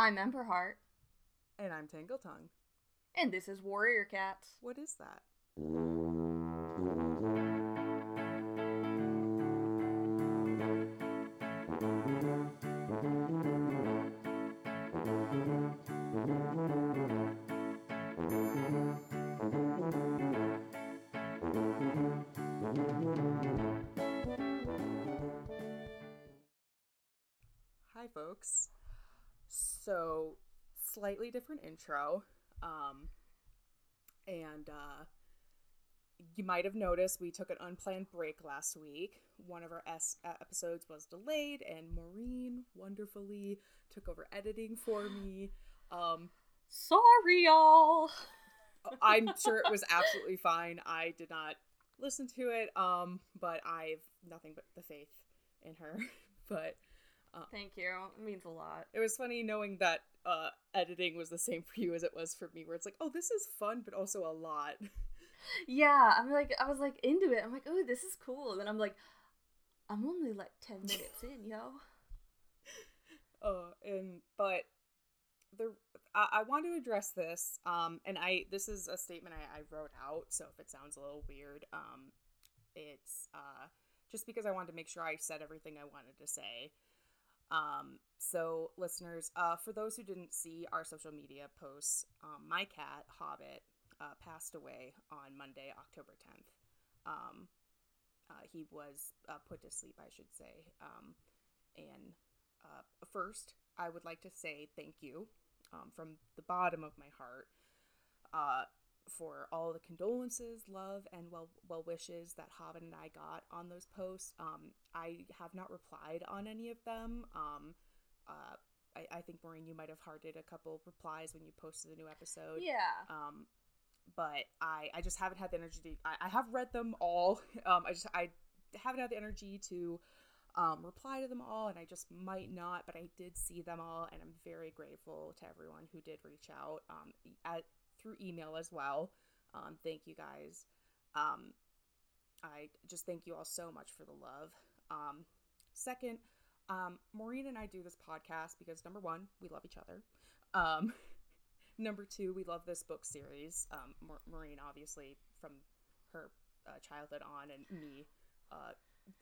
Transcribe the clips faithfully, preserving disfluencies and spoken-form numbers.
I'm Emberheart. And I'm Tangletongue. And this is Warrior Cats. What is that? Hi, folks. So, slightly different intro, um, and uh, you might have noticed we took an unplanned break last week. One of our S- episodes was delayed, and Maureen wonderfully took over editing for me. Um, Sorry, y'all! I'm sure it was absolutely fine. I did not listen to it, um, but I've nothing but the faith in her, but... Um, Thank you. It means a lot. It was funny knowing that uh, editing was the same for you as it was for me, where it's like, oh, this is fun, but also a lot. Yeah, I'm like, I was like into it. I'm like, oh, this is cool. And then I'm like, I'm only like ten minutes in, yo. Oh, uh, and but the I, I want to address this. Um, and I this is a statement I, I wrote out, so if it sounds a little weird, um, it's uh just because I wanted to make sure I said everything I wanted to say. Um, so listeners, uh, for those who didn't see our social media posts, um, my cat, Hobbit, uh, passed away on Monday, October tenth. Um, uh, he was, uh, put to sleep, I should say. Um, and, uh, first I would like to say thank you, um, from the bottom of my heart, uh, for all the condolences, love, and well well wishes that Hobbit and I got on those posts. Um, I have not replied on any of them. Um, uh, I, I think, Maureen, you might have hearted a couple replies when you posted a new episode. Yeah. Um, but I, I just haven't had the energy to, I, I have read them all. Um, I just, I haven't had the energy to um, reply to them all, and I just might not, but I did see them all, and I'm very grateful to everyone who did reach out. Um, at, through email as well. Um, thank you guys. Um, I just thank you all so much for the love. Um, second, um, Maureen and I do this podcast because, number one, we love each other. Um, number two, we love this book series. Um, Ma- Maureen, obviously, from her uh, childhood on, and me uh,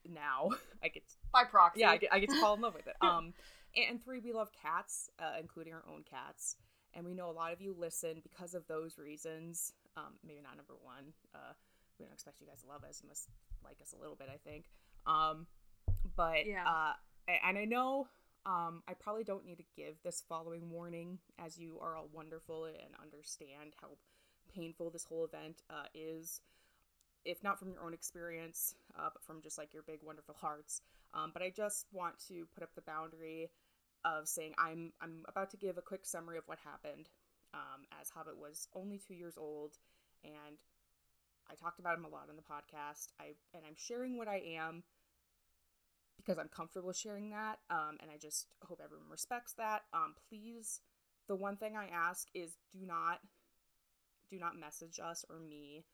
now. I get to, By proxy. Yeah, I get, I get to fall in love with it. Um, and, and three, we love cats, uh, including our own cats. And we know a lot of you listen because of those reasons. Um, maybe not number one. Uh, we don't expect you guys to love us. You must like us a little bit, I think. Um, but, yeah. uh, and I know um, I probably don't need to give this following warning, as you are all wonderful and understand how painful this whole event uh, is, if not from your own experience, uh, but from just like your big, wonderful hearts. Um, but I just want to put up the boundary of saying I'm I'm about to give a quick summary of what happened, um, as Hobbit was only two years old, and I talked about him a lot on the podcast. I and I'm sharing what I am because I'm comfortable sharing that, um, and I just hope everyone respects that. Um, please, the one thing I ask is do not do not message us or me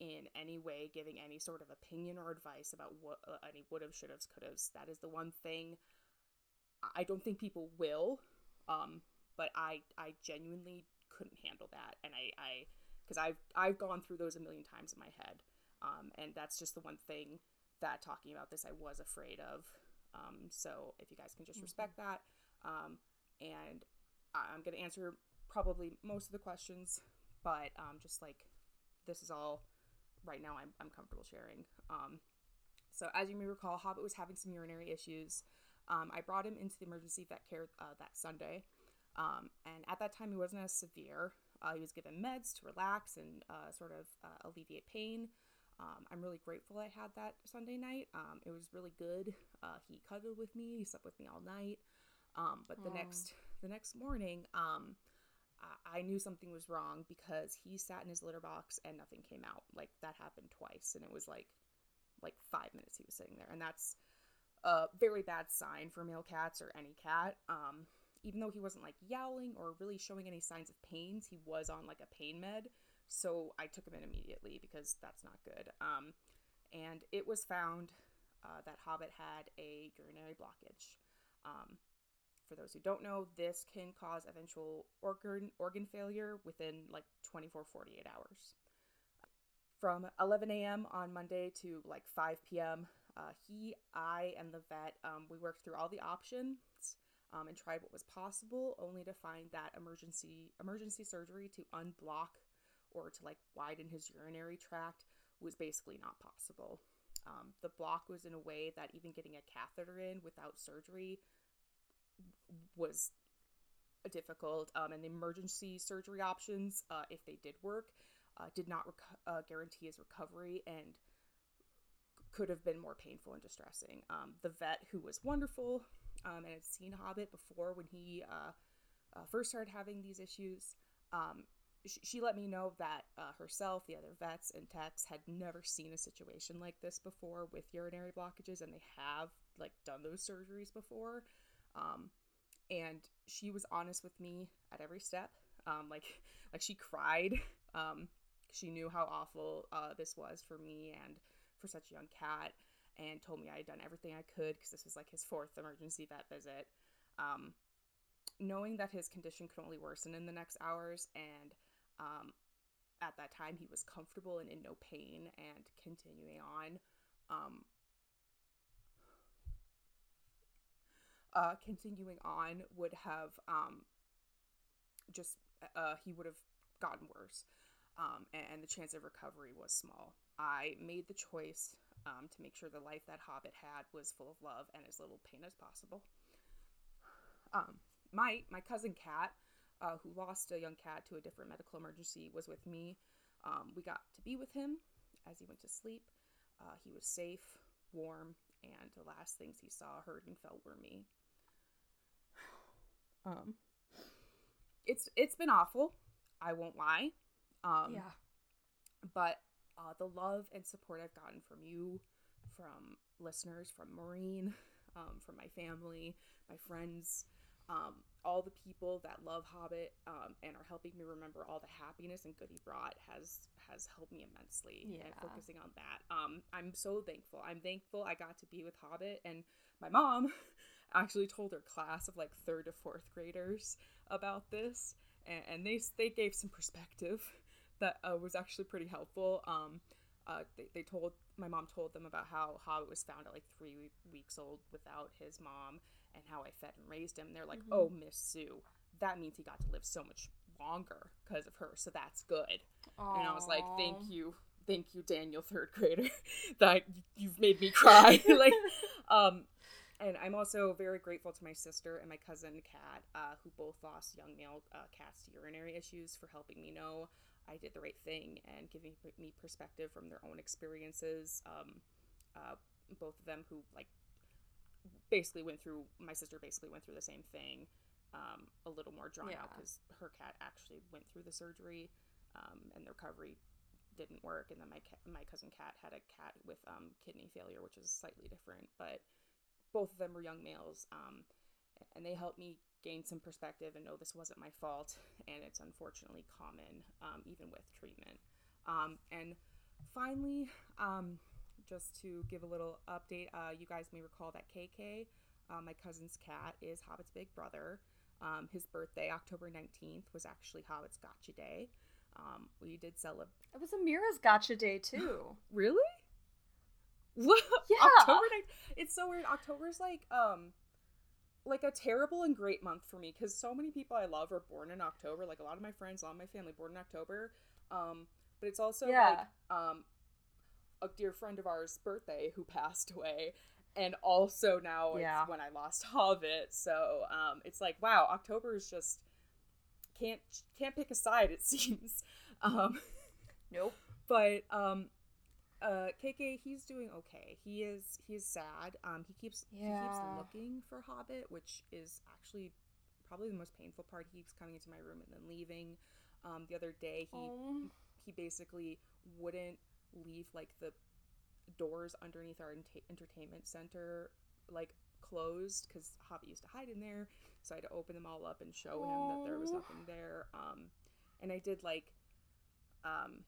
in any way giving any sort of opinion or advice about what uh, any would've, should've, could've's. That is the one thing. I don't think people will, um, but I, I genuinely couldn't handle that. And I, I, cause I've, I've gone through those a million times in my head. Um, and that's just the one thing that talking about this, I was afraid of. Um, so if you guys can just respect mm-hmm. that, um, and I'm going to answer probably most of the questions, but, um, just like, this is all right now I'm, I'm comfortable sharing. Um, so as you may recall, Hobbit was having some urinary issues. Um, I brought him into the emergency vet care uh, that Sunday, um, and at that time he wasn't as severe. Uh, he was given meds to relax and uh, sort of uh, alleviate pain. Um, I'm really grateful I had that Sunday night. Um, it was really good. Uh, he cuddled with me. He slept with me all night. Um, but the Aww. next the next morning, um, I-, I knew something was wrong because he sat in his litter box and nothing came out. Like that happened twice, and it was like like five minutes he was sitting there, and that's. A very bad sign for male cats or any cat. Um, even though he wasn't like yowling or really showing any signs of pains, he was on like a pain med. So I took him in immediately because that's not good. Um, and it was found uh, that Hobbit had a urinary blockage. Um, for those who don't know, this can cause eventual organ organ failure within like twenty-four, forty-eight hours. From eleven a.m. on Monday to like five p.m., uh, he, I, and the vet, um, we worked through all the options um, and tried what was possible, only to find that emergency emergency surgery to unblock or to like widen his urinary tract was basically not possible. Um, the block was in a way that even getting a catheter in without surgery was difficult. Um, and the emergency surgery options, uh, if they did work, uh, did not rec- uh, guarantee his recovery and c- could have been more painful and distressing. Um, the vet, who was wonderful um, and had seen Hobbit before when he uh, uh, first started having these issues, um, she let me know that uh, herself, the other vets, and techs had never seen a situation like this before with urinary blockages, and they have like done those surgeries before. Um, and she was honest with me at every step. Um, like, like she cried. Um, she knew how awful uh, this was for me and for such a young cat, and told me I had done everything I could because this was like his fourth emergency vet visit. Um, knowing that his condition could only worsen in the next hours, and Um, at that time he was comfortable and in no pain and continuing on, um, uh, continuing on would have, um, just, uh, he would have gotten worse. Um, and, and the chance of recovery was small. I made the choice, um, to make sure the life that Hobbit had was full of love and as little pain as possible. Um, my, my cousin Kat, Uh, who lost a young cat to a different medical emergency, was with me. Um, we got to be with him as he went to sleep. Uh, he was safe, warm, and the last things he saw, heard, and felt were me. Um, it's it's been awful. I won't lie. Um, yeah. But uh, the love and support I've gotten from you, from listeners, from Maureen, um, from my family, my friends, Um, all the people that love Hobbit um, and are helping me remember all the happiness and good he brought has has helped me immensely. Yeah. And focusing on that, um, I'm so thankful. I'm thankful I got to be with Hobbit, and my mom actually told her class of like third to fourth graders about this, and, and they they gave some perspective that uh, was actually pretty helpful. Um, uh, they they told my mom told them about how Hobbit was found at like three weeks old without his mom, and how I fed and raised him. They're like, mm-hmm. Oh, Miss Sue, that means he got to live so much longer because of her, so that's good. Aww. And I was like, thank you, thank you, Daniel, third grader, that you've made me cry. Like, um, and I'm also very grateful to my sister and my cousin Kat, uh, who both lost young male uh, cats to urinary issues, for helping me know I did the right thing and giving me perspective from their own experiences. Um, uh, both of them who like. basically went through my sister basically went through the same thing, um a little more drawn yeah. out because her cat actually went through the surgery, um and the recovery didn't work. And then my my cousin Kat had a cat with um kidney failure, which is slightly different, but both of them were young males, um and they helped me gain some perspective and know this wasn't my fault, and it's unfortunately common, um even with treatment. Um and finally, um just to give a little update, uh, you guys may recall that K K, uh, my cousin's cat, is Hobbit's big brother. Um, his birthday, October nineteenth, was actually Hobbit's Gotcha Day. Um, we did celebrate. It was Amira's Gotcha Day, too. Really? What? Yeah. October nineteenth. It's so weird. October's like, um, like a terrible and great month for me, because so many people I love are born in October. Like, a lot of my friends, a lot of my family born in October. Um, but it's also, yeah. like... Um, a dear friend of ours' birthday who passed away, and also now yeah. it's when I lost Hobbit. So um, it's like, wow, October is just can't can't pick a side, it seems. Um, nope. But um, uh, K K, he's doing okay. He is he's sad. Um, he keeps yeah. he keeps looking for Hobbit, which is actually probably the most painful part. He keeps coming into my room and then leaving. Um, the other day, he Aww. he basically wouldn't leave like the doors underneath our ent- entertainment center like closed, because Hobbit used to hide in there, so I had to open them all up and show Aww. him that there was nothing there. Um and I did like um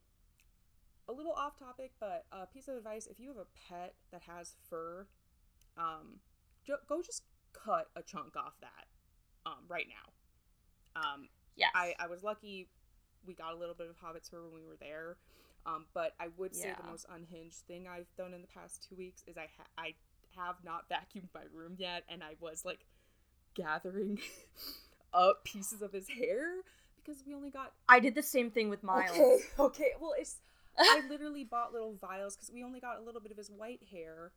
a little off topic, but a piece of advice: if you have a pet that has fur, um jo- go just cut a chunk off that um, right now. Um, yes. I, I was lucky. We got a little bit of Hobbit tour when we were there. Um, but I would say yeah. the most unhinged thing I've done in the past two weeks is I ha- I have not vacuumed my room yet, and I was, like, gathering up pieces of his hair because we only got... I did the same thing with Miles. Okay, okay. Well, it's... I literally bought little vials because we only got a little bit of his white hair,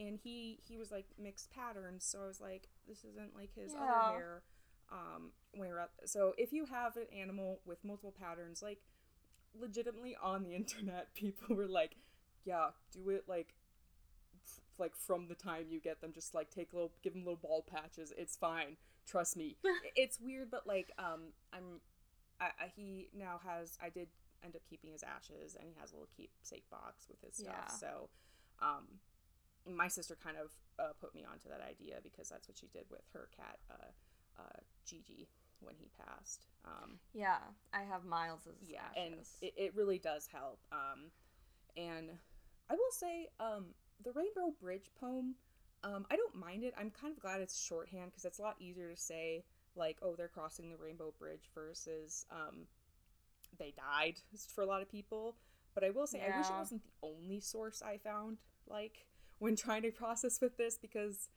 and he, he was, like, mixed patterns, so I was like, this isn't, like, his yeah. other hair. Um, when we were up. So if you have an animal with multiple patterns, like... legitimately on the internet people were like, yeah, do it like f- like from the time you get them, just like take little, give them little ball patches, it's fine, trust me. It's weird, but like um I'm I, I he now has, I did end up keeping his ashes, and he has a little keepsake box with his stuff. Yeah. So um my sister kind of uh, put me onto that idea because that's what she did with her cat uh uh Gigi when he passed. Um yeah, I have Miles's yeah ashes. And it, it really does help. Um and I will say um the Rainbow Bridge poem, um I don't mind it. I'm kind of glad it's shorthand because it's a lot easier to say like, oh, they're crossing the Rainbow Bridge versus um they died for a lot of people. But I will say yeah. I wish it wasn't the only source I found like when trying to process with this, because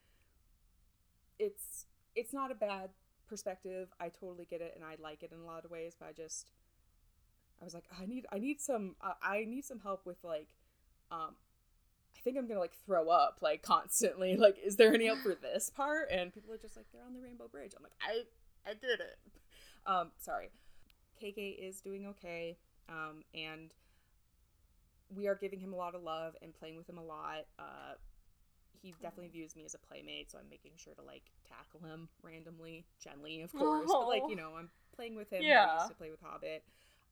it's it's not a bad perspective. I totally get it, and I like it in a lot of ways, but I just I was like, I need I need some uh, I need some help with like um I think I'm gonna like throw up like constantly, like is there any help for this part? And people are just like, they're on the Rainbow Bridge. I'm like, I I did it. Um sorry. K K is doing okay, um and we are giving him a lot of love and playing with him a lot. uh He definitely views me as a playmate, so I'm making sure to, like, tackle him randomly, gently, of course. Oh. But, like, you know, I'm playing with him. Yeah. I used to play with Hobbit.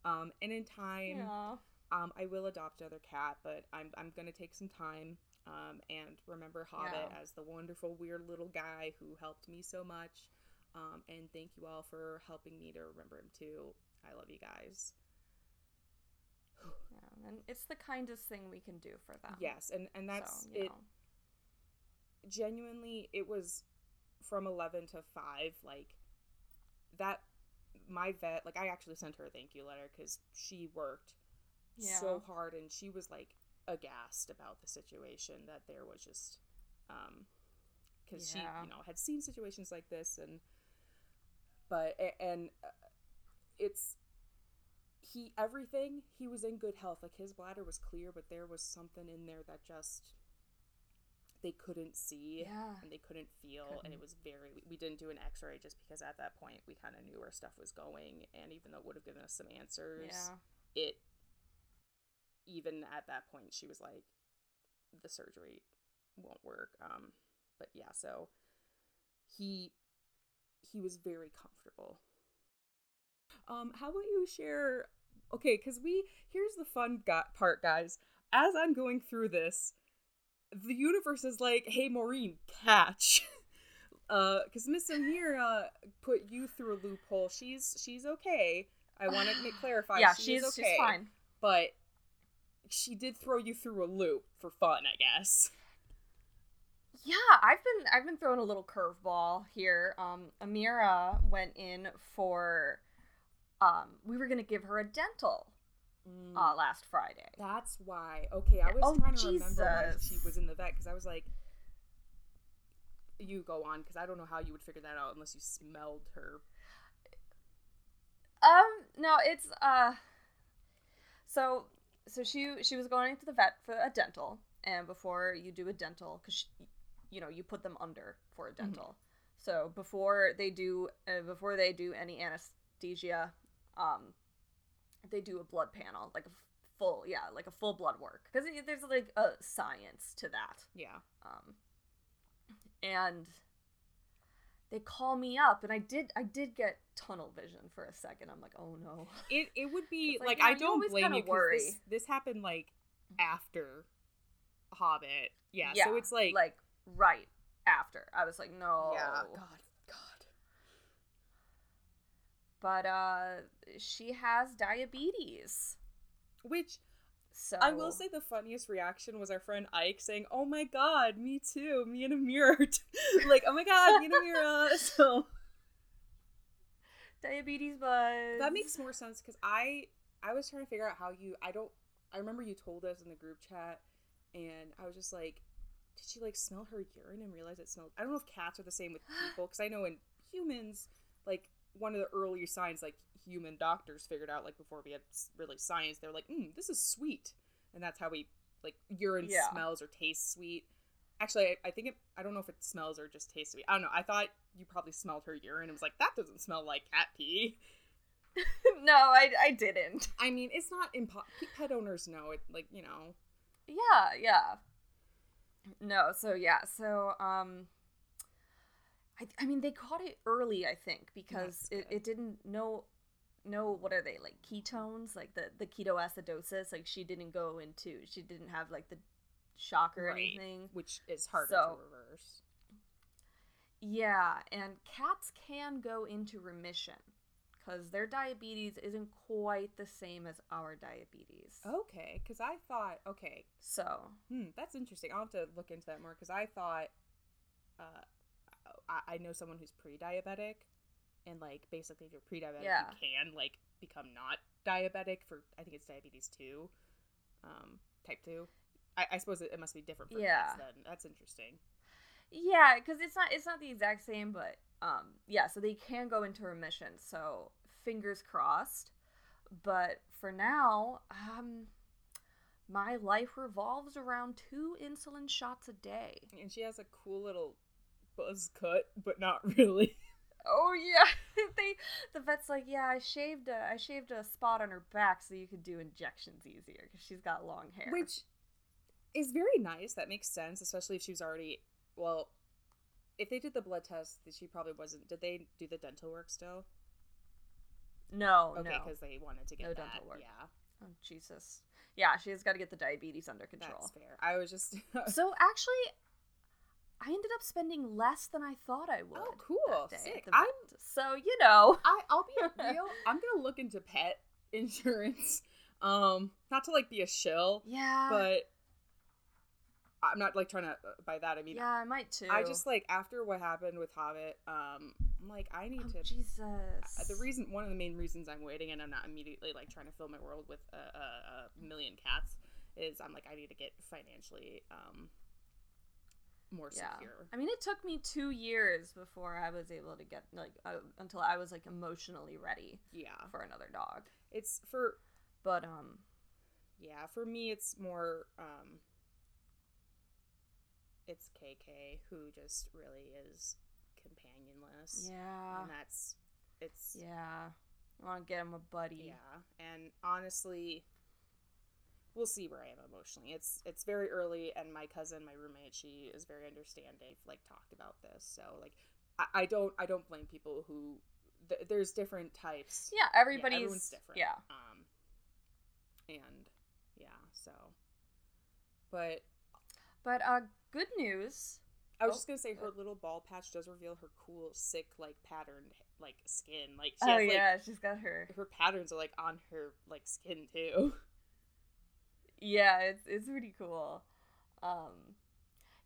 Um, and in time, yeah. um, I will adopt another cat, but I'm I'm going to take some time um, and remember Hobbit yeah. as the wonderful, weird little guy who helped me so much. Um, and thank you all for helping me to remember him, too. I love you guys. Yeah, and it's the kindest thing we can do for them. Yes, and, and that's so, you know. it. Genuinely, it was from eleven to five, like, that, my vet, like, I actually sent her a thank you letter because she worked yeah. so hard, and she was, like, aghast about the situation that there was just, um, because yeah. she, you know, had seen situations like this, and, but, and it's, he, everything, he was in good health, like, his bladder was clear, but there was something in there that just... they couldn't see yeah. and they couldn't feel couldn't. And it was very we, we didn't do an x-ray just because at that point we kind of knew where stuff was going, and even though it would have given us some answers yeah. it even at that point she was like, the surgery won't work. Um but yeah, so he he was very comfortable. Um how about you share, okay, because we here's the fun got part, guys. As I'm going through this, the universe is like, hey, Maureen, catch. Uh, because Miss Amira put you through a loophole. She's she's okay. I want to clarify. Yeah, she she's is okay, she's fine. But she did throw you through a loop for fun, I guess. Yeah, I've been I've been throwing a little curveball here. Um, Amira went in for, um, we were gonna give her a dental. Uh, last Friday. That's why. Okay, I was oh, trying to Jesus. remember when she was in the vet, because I was like, you go on, because I don't know how you would figure that out unless you smelled her. Um, no, it's, uh, so, so she, she was going to the vet for a dental, and before you do a dental, because, you know, you put them under for a dental. Mm-hmm. So before they do, uh, before they do any anesthesia, um, they do a blood panel, like a full, yeah, like a full blood work, because there's like a science to that. Yeah. Um. And they call me up, and I did, I did get tunnel vision for a second. I'm like, oh no. It it would be like, like I don't blame you. Worry. This, this happened like after Hobbit. Yeah. yeah. So it's like like right after. I was like, no. Yeah. God. But uh, she has diabetes. Which, so I will say the funniest reaction was our friend Ike saying, oh my god, me too, me and Amira. Like, oh my god, me and Amira. So Diabetes buds. That makes more sense because I I was trying to figure out how you I don't I remember you told us in the group chat, and I was just like, did she like smell her urine and realize it smelled? I don't know if cats are the same with people because I know in humans, like one of the earlier signs like human doctors figured out, like before we had really science, they're like, mm, this is sweet, and that's how we like urine yeah. smells or tastes sweet. Actually, I, I think it, I don't know if it smells or just tastes sweet. I don't know. I thought you probably smelled her urine and was like, that doesn't smell like cat pee. No, I, I didn't. I mean, it's not impo- pet owners know it, like, you know. Yeah, yeah. No, so yeah, so um, I I mean they caught it early, I think, because it, it didn't know know what are they like ketones, like the the ketoacidosis. Like she didn't go into, she didn't have like the shock or right. anything, which is harder so, to reverse. Yeah, and cats can go into remission because their diabetes isn't quite the same as our diabetes. Okay, because I thought, okay. So. Hmm, that's interesting. I'll have to look into that more, because I thought, uh, I, I know someone who's pre-diabetic, and, like, basically if you're pre-diabetic, yeah. you can, like, become not diabetic for, I think it's diabetes two, um, type two. I, I suppose it, it must be different for yeah. cats then. That's interesting. Yeah, because it's not, it's not the exact same, but... Um, yeah, so they can go into remission, so fingers crossed. But for now, um, my life revolves around two insulin shots a day. And she has a cool little buzz cut, but not really. Oh, yeah. they The vet's like, yeah, I shaved, a, I shaved a spot on her back so you could do injections easier because she's got long hair. Which is very nice. That makes sense, especially if she's already, well... If they did the blood test, she probably wasn't... Did they do the dental work still? No, okay, no. Okay, because they wanted to get no that. No dental work. Yeah. Oh, Jesus. Yeah, she's got to get the diabetes under control. That's fair. I was just... So, actually, I ended up spending less than I thought I would. Oh, cool. Sick. I'm... So, you know. I, I'll be real. I'm going to look into pet insurance. Um, not to, like, be a shill. Yeah. But... I'm not, like, trying to, uh, by that, I mean... Yeah, I might, too. I just, like, after what happened with Hobbit, um, I'm like, I need oh, to... Jesus. Uh, the reason, one of the main reasons I'm waiting, and I'm not immediately, like, trying to fill my world with a, a, a million cats, is I'm like, I need to get financially, um, more yeah. secure. I mean, it took me two years before I was able to get, like, uh, until I was, like, emotionally ready yeah. for another dog. It's for... But, um... Yeah, for me, it's more, um... It's K K who just really is companionless. Yeah. And that's, it's... Yeah. I want to get him a buddy. Yeah. And honestly, we'll see where I am emotionally. It's it's very early, and my cousin, my roommate, she is very understanding. I've, like, talked about this. So, like, I, I don't I don't blame people who... Th- there's different types. Yeah, everybody's... Yeah, everyone's different. Yeah. Um, and, yeah, so... But... But, uh... Good news. I was oh, just going to say good. Her little ball patch does reveal her cool, sick, like, patterned, like, skin. Like, she has, oh, yeah, like, she's got her. Her patterns are, like, on her, like, skin, too. Yeah, it's it's pretty cool. Um,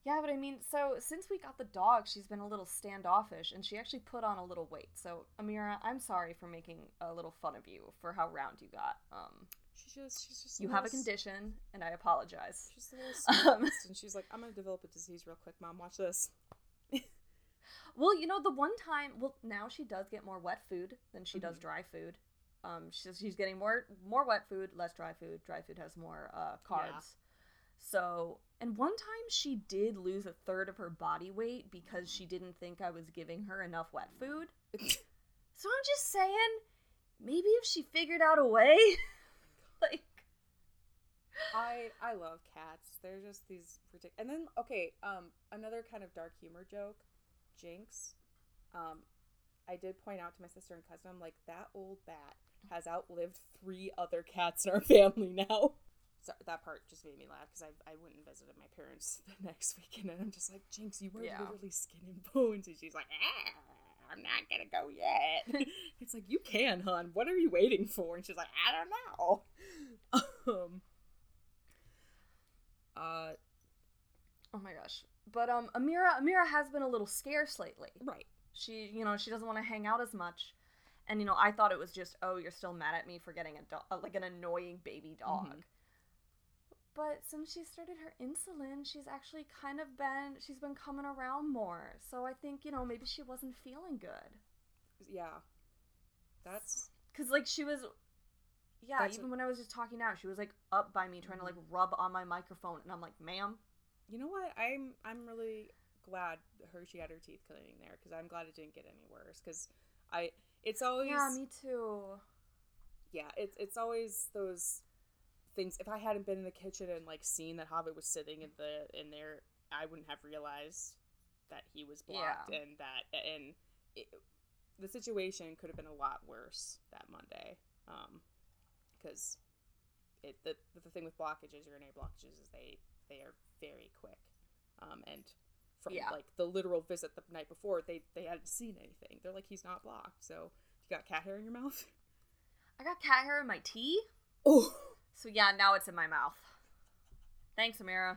yeah, but I mean, so since we got the dog, she's been a little standoffish, and she actually put on a little weight. So, Amira, I'm sorry for making a little fun of you for how round you got. Um... She just, she's just. You a have a condition, and I apologize. She's a little um, and she's like, I'm gonna develop a disease real quick, Mom. Watch this. Well, you know, the one time, well, now she does get more wet food than she mm-hmm. does dry food. Um, she's she's getting more more wet food, less dry food. Dry food has more uh carbs. Yeah. So, and one time she did lose a third of her body weight because she didn't think I was giving her enough wet food. So I'm just saying, maybe if she figured out a way. Like, I I love cats. They're just these ridiculous. And then okay, um, another kind of dark humor joke, Jinx. Um, I did point out to my sister and cousin, I'm like, that old bat has outlived three other cats in our family now. So that part just made me laugh because I I went and visited my parents the next weekend, and I'm just like, Jinx, you were yeah. literally skin and bones, and she's like, ah. I'm not gonna go yet. It's like, you can, hon. What are you waiting for? And she's like, I don't know. Um. Uh. Oh my gosh. But um, Amira, Amira has been a little scarce lately. Right. She, you know, she doesn't want to hang out as much, And, you know, I thought it was just, oh, you're still mad at me for getting a dog, like an annoying baby dog. Mm-hmm. But since she started her insulin, she's actually kind of been, she's been coming around more. So I think, you know, maybe she wasn't feeling good. Yeah. That's... Because, like, she was, yeah, That's even a... when I was just talking now, she was, like, up by me trying to, like, rub on my microphone. And I'm like, ma'am. You know what? I'm I'm really glad her she had her teeth cleaning there, because I'm glad it didn't get any worse. Because I, it's always... Yeah, me too. Yeah, it's it's always those... things. If I hadn't been in the kitchen and like seen that Hobbit was sitting in the in there, I wouldn't have realized that he was blocked, yeah. and that and it, the situation could have been a lot worse that Monday. Um, because it the the thing with blockages, urinary blockages, is they they are very quick. Um, and from yeah. like the literal visit the night before, they they hadn't seen anything. They're like, he's not blocked. So you got cat hair in your mouth? I got cat hair in my tea. Oh. So, yeah, now it's in my mouth. Thanks, Amira.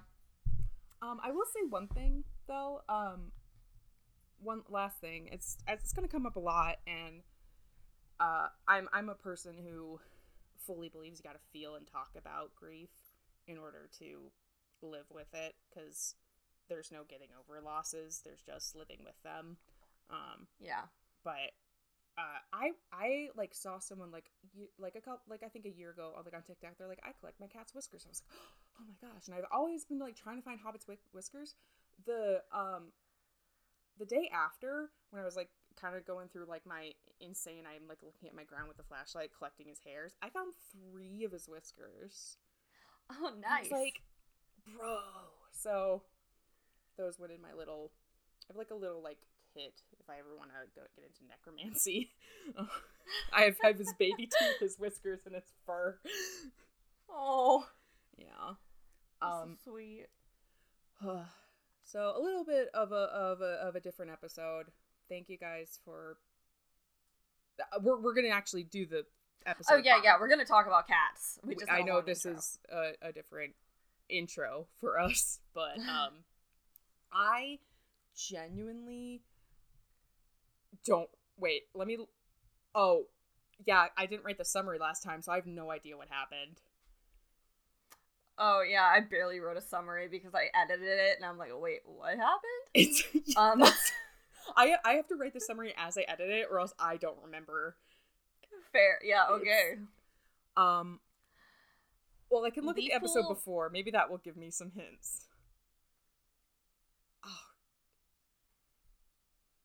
Um, I will say one thing, though. Um, one last thing. It's it's going to come up a lot, and uh, I'm I'm a person who fully believes you got to feel and talk about grief in order to live with it, because there's no getting over losses. There's just living with them. Um, yeah. But... Uh, I I like saw someone like you, like a couple like I think a year ago like on TikTok, they're like, I collect my cat's whiskers. I was like, oh my gosh! And I've always been like trying to find Hobbit's whiskers. The um the day after, when I was like kind of going through like my insane, I'm like looking at my ground with a flashlight collecting his hairs, I found three of his whiskers. Oh, nice! I was like, bro. So those went in my little. I have like a little like. Hit if I ever want to go get into necromancy. Oh, I have, I have his baby teeth, his whiskers, and his fur. Oh, yeah. Um, so sweet. So a little bit of a of a of a different episode. Thank you guys for. We're we're gonna actually do the episode. Oh yeah, five. Yeah. We're gonna talk about cats. We just I know this intro. is a, a different intro for us, but um, I genuinely. Don't wait. Let me. Oh, yeah. I didn't write the summary last time, so I have no idea what happened. Oh yeah, I barely wrote a summary because I edited it, and I'm like, wait, what happened? It's, um, I I have to write the summary as I edit it, or else I don't remember. Fair. Yeah. Okay. It's, um. Well, I can look Leafpool... at the episode before. Maybe that will give me some hints. Oh.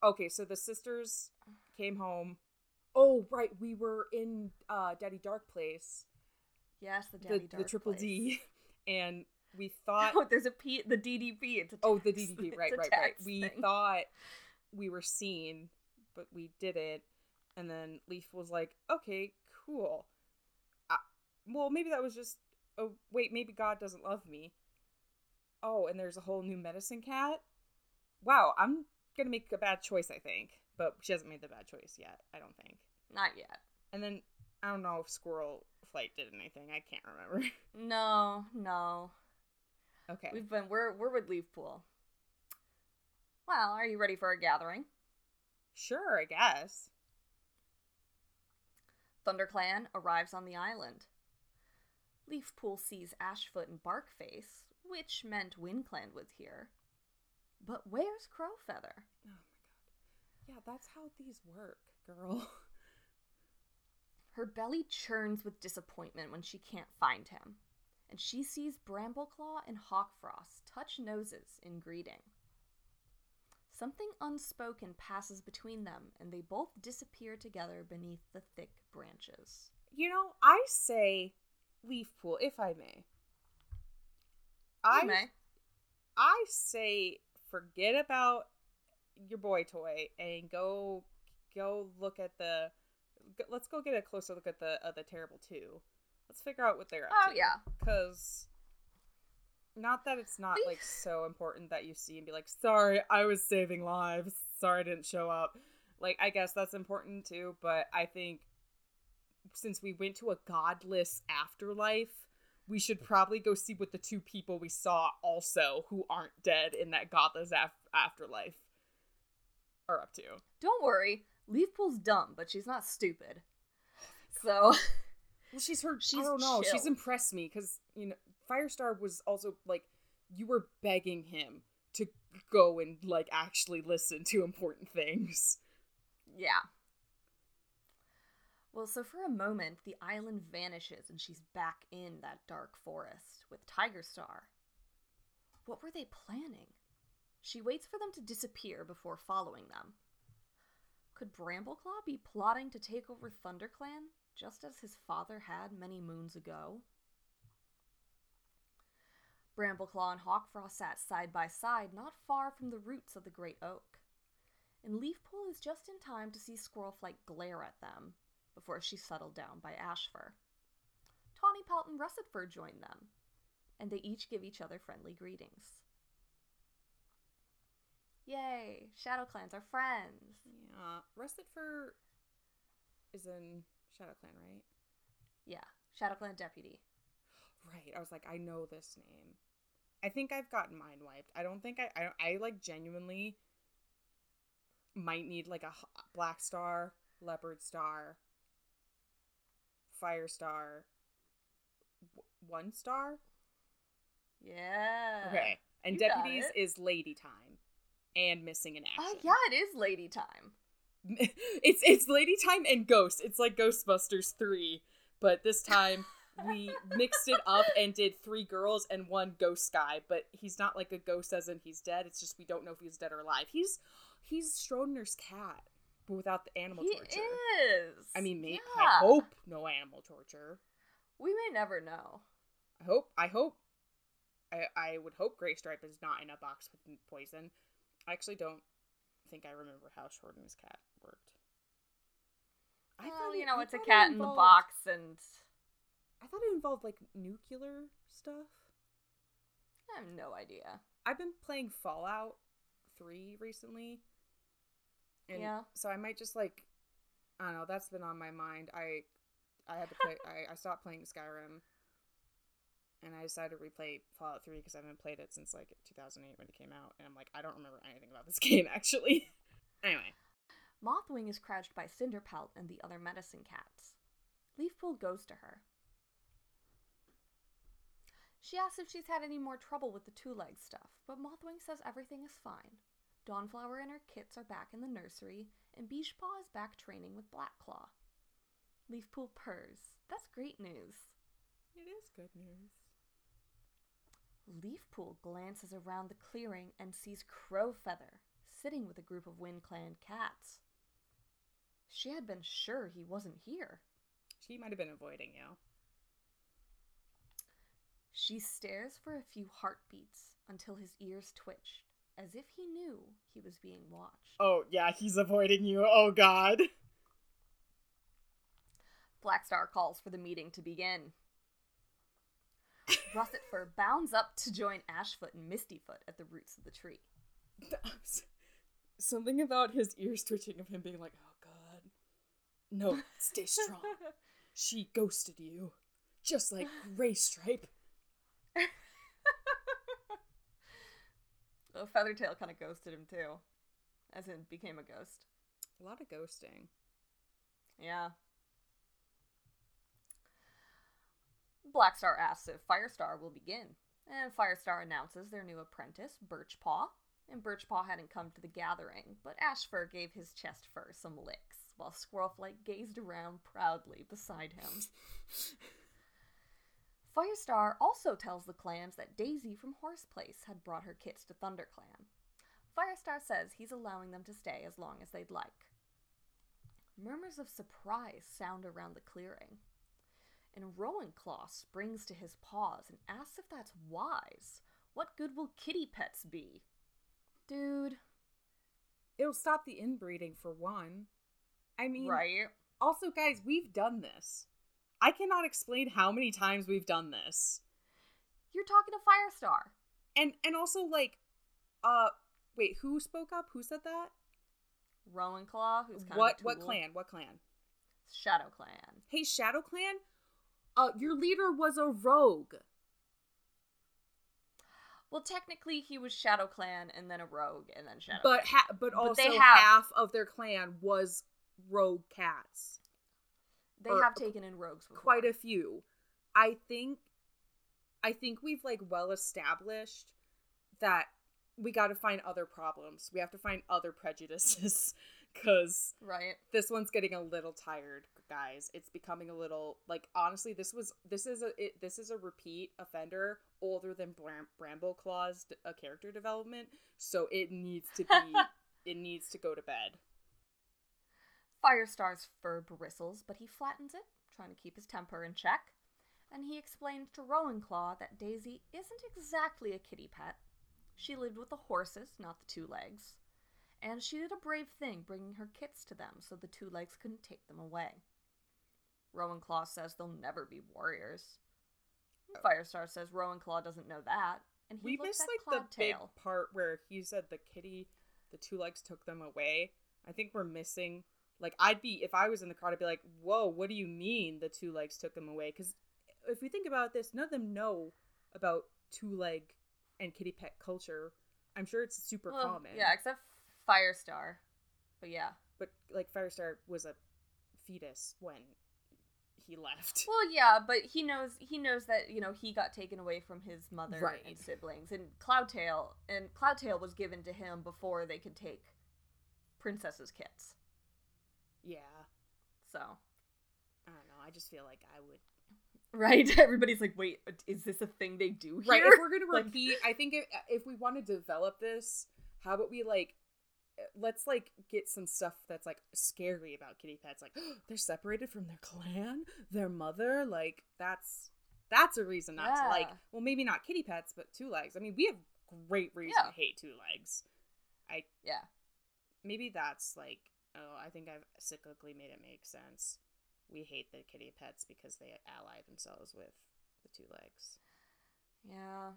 Okay, so the sisters came home. Oh, right, we were in uh, Daddy Dark Place. Yes, the Daddy the, Dark Place. The Triple place. D. And we thought... Oh, there's a P... The D D P. It's a text. Oh, the D D P, right, right, right. We thing. thought we were seen, but we didn't. And then Leaf was like, okay, cool. I, well, maybe that was just... Oh, wait, maybe God doesn't love me. Oh, and there's a whole new medicine cat? Wow, I'm... gonna make a bad choice, I think, but she hasn't made the bad choice yet. I don't think. Not yet. And then I don't know if Squirrelflight did anything. I can't remember. No, no. Okay. We've been we're we're with Leafpool. Well, are you ready for a gathering? Sure, I guess. ThunderClan arrives on the island. Leafpool sees Ashfur and Barkface, which meant Windclan was here. But where's Crowfeather? Oh my god. Yeah, that's how these work, girl. Her belly churns with disappointment when she can't find him. And she sees Brambleclaw and Hawkfrost touch noses in greeting. Something unspoken passes between them, and they both disappear together beneath the thick branches. You know, I say, Leafpool, if I may. I, I may. I say... Forget about your boy toy and go go look at the. Go, let's go get a closer look at the uh, the terrible two. Let's figure out what they're up oh, to. Oh yeah, because not that it's not like so important that you see and be like, sorry, I was saving lives. Sorry, I didn't show up. Like I guess that's important too, but I think since we went to a godless afterlife. We should probably go see what the two people we saw also who aren't dead in that godless af- afterlife are up to. Don't worry. Leafpool's dumb, but she's not stupid. So... Well, she's her... She's I don't know. Chill. She's impressed me, because, you know, Firestar was also, like, you were begging him to go and, like, actually listen to important things. Yeah. Well, so for a moment, the island vanishes, and she's back in that dark forest with Tiger Star. What were they planning? She waits for them to disappear before following them. Could Brambleclaw be plotting to take over ThunderClan, just as his father had many moons ago? Brambleclaw and Hawkfrost sat side by side, not far from the roots of the great oak. And Leafpool is just in time to see Squirrelflight glare at them, before she settled down by Ashfur. Tawny Pelt and Russetfur join them, and they each give each other friendly greetings. Yay! Shadow Clans are friends! Yeah. Russetfur is in Shadow Clan, right? Yeah. Shadow Clan Deputy. Right. I was like, I know this name. I think I've gotten mine wiped. I don't think I... I, don't, I like, genuinely might need, like, a Blackstar, Leopard Star, Firestar, w- One Star? Yeah. Okay. And you Deputies is Lady Time. And missing in action. Oh, uh, yeah, it is Lady Time. it's it's Lady Time and Ghost. It's like Ghostbusters three, but this time we mixed it up and did three girls and one ghost guy, but he's not like a ghost as in he's dead. It's just we don't know if he's dead or alive. He's he's Schrodinger's cat, but without the animal he torture. He is! I mean, may, yeah. I hope no animal torture. We may never know. I hope. I hope. I, I would hope Greystripe is not in a box with poison. I actually don't think I remember how Schrodinger's cat worked. I well, thought it, you know, I it's a cat it involved, in the box, and I thought it involved like nuclear stuff. I have no idea. I've been playing Fallout three recently, and yeah. So I might just like, I don't know. That's been on my mind. I, I had to play. I, I stopped playing Skyrim, and I decided to replay Fallout three because I haven't played it since, like, two thousand eight when it came out. And I'm like, I don't remember anything about this game, actually. Anyway. Mothwing is crouched by Cinderpelt and the other medicine cats. Leafpool goes to her. She asks if she's had any more trouble with the two-leg stuff, but Mothwing says everything is fine. Dawnflower and her kits are back in the nursery, and Birchpaw is back training with Blackclaw. Leafpool purrs. That's great news. It is good news. Leafpool glances around the clearing and sees Crowfeather sitting with a group of Wind Clan cats. She had been sure he wasn't here. She might have been avoiding you. She stares for a few heartbeats until his ears twitched, as if he knew he was being watched. Oh, yeah, he's avoiding you. Oh, God. Blackstar calls for the meeting to begin. Russetfur bounds up to join Ashfoot and Mistyfoot at the roots of the tree. Something about his ears twitching of him being like, oh god. No, stay strong. She ghosted you. Just like Greystripe. Oh, Feathertail kind of ghosted him too. As in, became a ghost. A lot of ghosting. Yeah. Blackstar asks if Firestar will begin, and Firestar announces their new apprentice, Birchpaw, and Birchpaw hadn't come to the gathering, but Ashfur gave his chest fur some licks, while Squirrelflight gazed around proudly beside him. Firestar also tells the clans that Daisy from Horse Place had brought her kits to ThunderClan. Firestar says he's allowing them to stay as long as they'd like. Murmurs of surprise sound around the clearing. And Rowanclaw springs to his paws and asks if that's wise. What good will kitty pets be? Dude. It'll stop the inbreeding, for one. I mean... Right. Also, guys, we've done this. I cannot explain how many times we've done this. You're talking to Firestar. And and also, like, uh, wait, who spoke up? Who said that? Rowanclaw, who's kind what, of What clan? What clan? Shadow Clan. Hey, Shadow Clan? Uh, your leader was a rogue. Well, technically, he was Shadow Clan and then a rogue and then Shadow Clan. But ha- but also but half have... of their clan was rogue cats. They have taken in rogues before. Quite a few. I think I think we've like well established that we got to find other problems. We have to find other prejudices cuz right. This one's getting a little tired, guys. It's becoming a little like honestly this was this is a it, this is a repeat offender older than Bram- Brambleclaw's d- a character development, so it needs to be it needs to go to bed. Firestar's fur bristles, but he flattens it, trying to keep his temper in check. And he explains to Rowanclaw that Daisy isn't exactly a kitty pet. She lived with the horses, not the two legs. And she did a brave thing, bringing her kits to them so the two legs couldn't take them away. Rowanclaw says they'll never be warriors. Firestar says Rowanclaw doesn't know that. And he we missed like the big part where he said the kitty, the two legs took them away. I think we're missing. Like, I'd be, if I was in the crowd, I'd be like, whoa, what do you mean the two legs took them away? Because if we think about this, none of them know about two-leg and kitty pet culture. I'm sure it's super well, common. Yeah, except Firestar. But yeah. But, like, Firestar was a fetus when he left. Well, yeah, but he knows he knows that, you know, he got taken away from his mother right. and siblings. And Cloudtail, and Cloudtail was given to him before they could take Princess's kits. Yeah. So. I don't know. I just feel like I would. Right? Everybody's like, wait, is this a thing they do here? Right. If we're going to repeat, I think if, if we want to develop this, how about we, like, let's, like, get some stuff that's, like, scary about kitty pets. Like, oh, they're separated from their clan, their mother. Like, that's that's a reason not yeah. to, like, well, maybe not kitty pets, but two legs. I mean, we have great reason yeah. to hate two legs. I Yeah. Maybe that's, like. Oh, I think I've cyclically made it make sense. We hate the kitty pets because they ally themselves with the two legs. Yeah.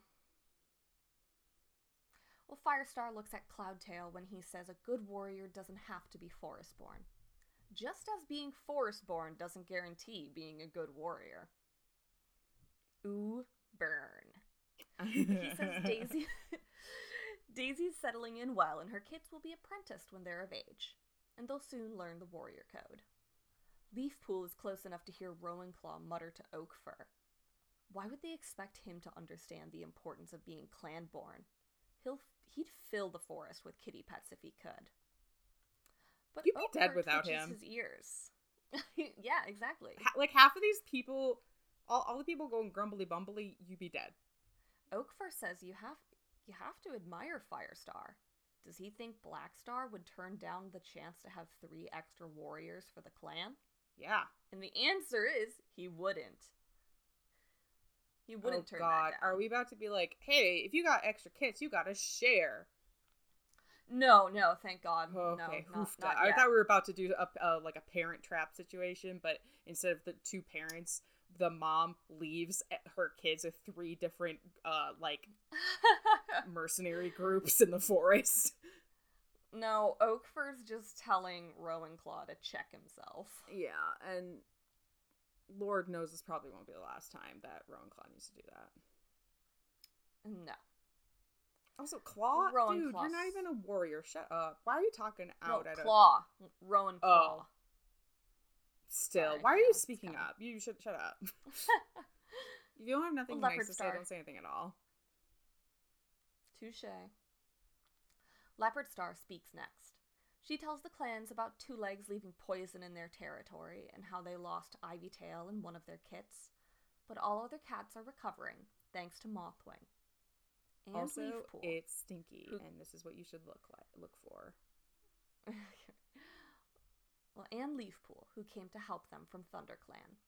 Well, Firestar looks at Cloudtail when he says a good warrior doesn't have to be forest-born. Just as being forest-born doesn't guarantee being a good warrior. Ooh, burn. He says Daisy... Daisy's settling in well, and her kids will be apprenticed when they're of age. And they'll soon learn the warrior code. Leafpool is close enough to hear Rowanclaw mutter to Oakfur. Why would they expect him to understand the importance of being clan-born? He'll, he'd fill the forest with kitty pets if he could. But you'd be Oakfur dead without him. His ears. Yeah, exactly. Ha- like, half of these people, all, all the people going grumbly-bumbly, you'd be dead. Oakfur says you have, you have to admire Firestar. Does he think Blackstar would turn down the chance to have three extra warriors for the clan? Yeah. And the answer is he wouldn't. He wouldn't oh, turn God. that down. Are we about to be like, hey, if you got extra kits, you got to share? No, no, thank God. Okay, no, not, not yet. I thought we were about to do a, uh, like a parent trap situation, but instead of the two parents, the mom leaves her kids with three different, uh, like, mercenary groups in the forest. No, Oakfur's just telling Rowanclaw to check himself. Yeah, and Lord knows this probably won't be the last time that Rowanclaw needs to do that. No. Also, Claw? Rowan Dude, Claw's... you're not even a warrior. Shut up. Why are you talking out no, at Claw. a... Claw. Rowanclaw. Oh. Still, Sorry, why are you speaking up? You should shut up. If you don't have nothing nice to say, don't say anything at all. Touche. Leopard Star speaks next. She tells the clans about two legs leaving poison in their territory and how they lost Ivytail and one of their kits, but all other cats are recovering thanks to Mothwing. And also, Leafpool. It's stinky, Who- and this is what you should look like, look for. Well, and Leafpool, who came to help them from ThunderClan.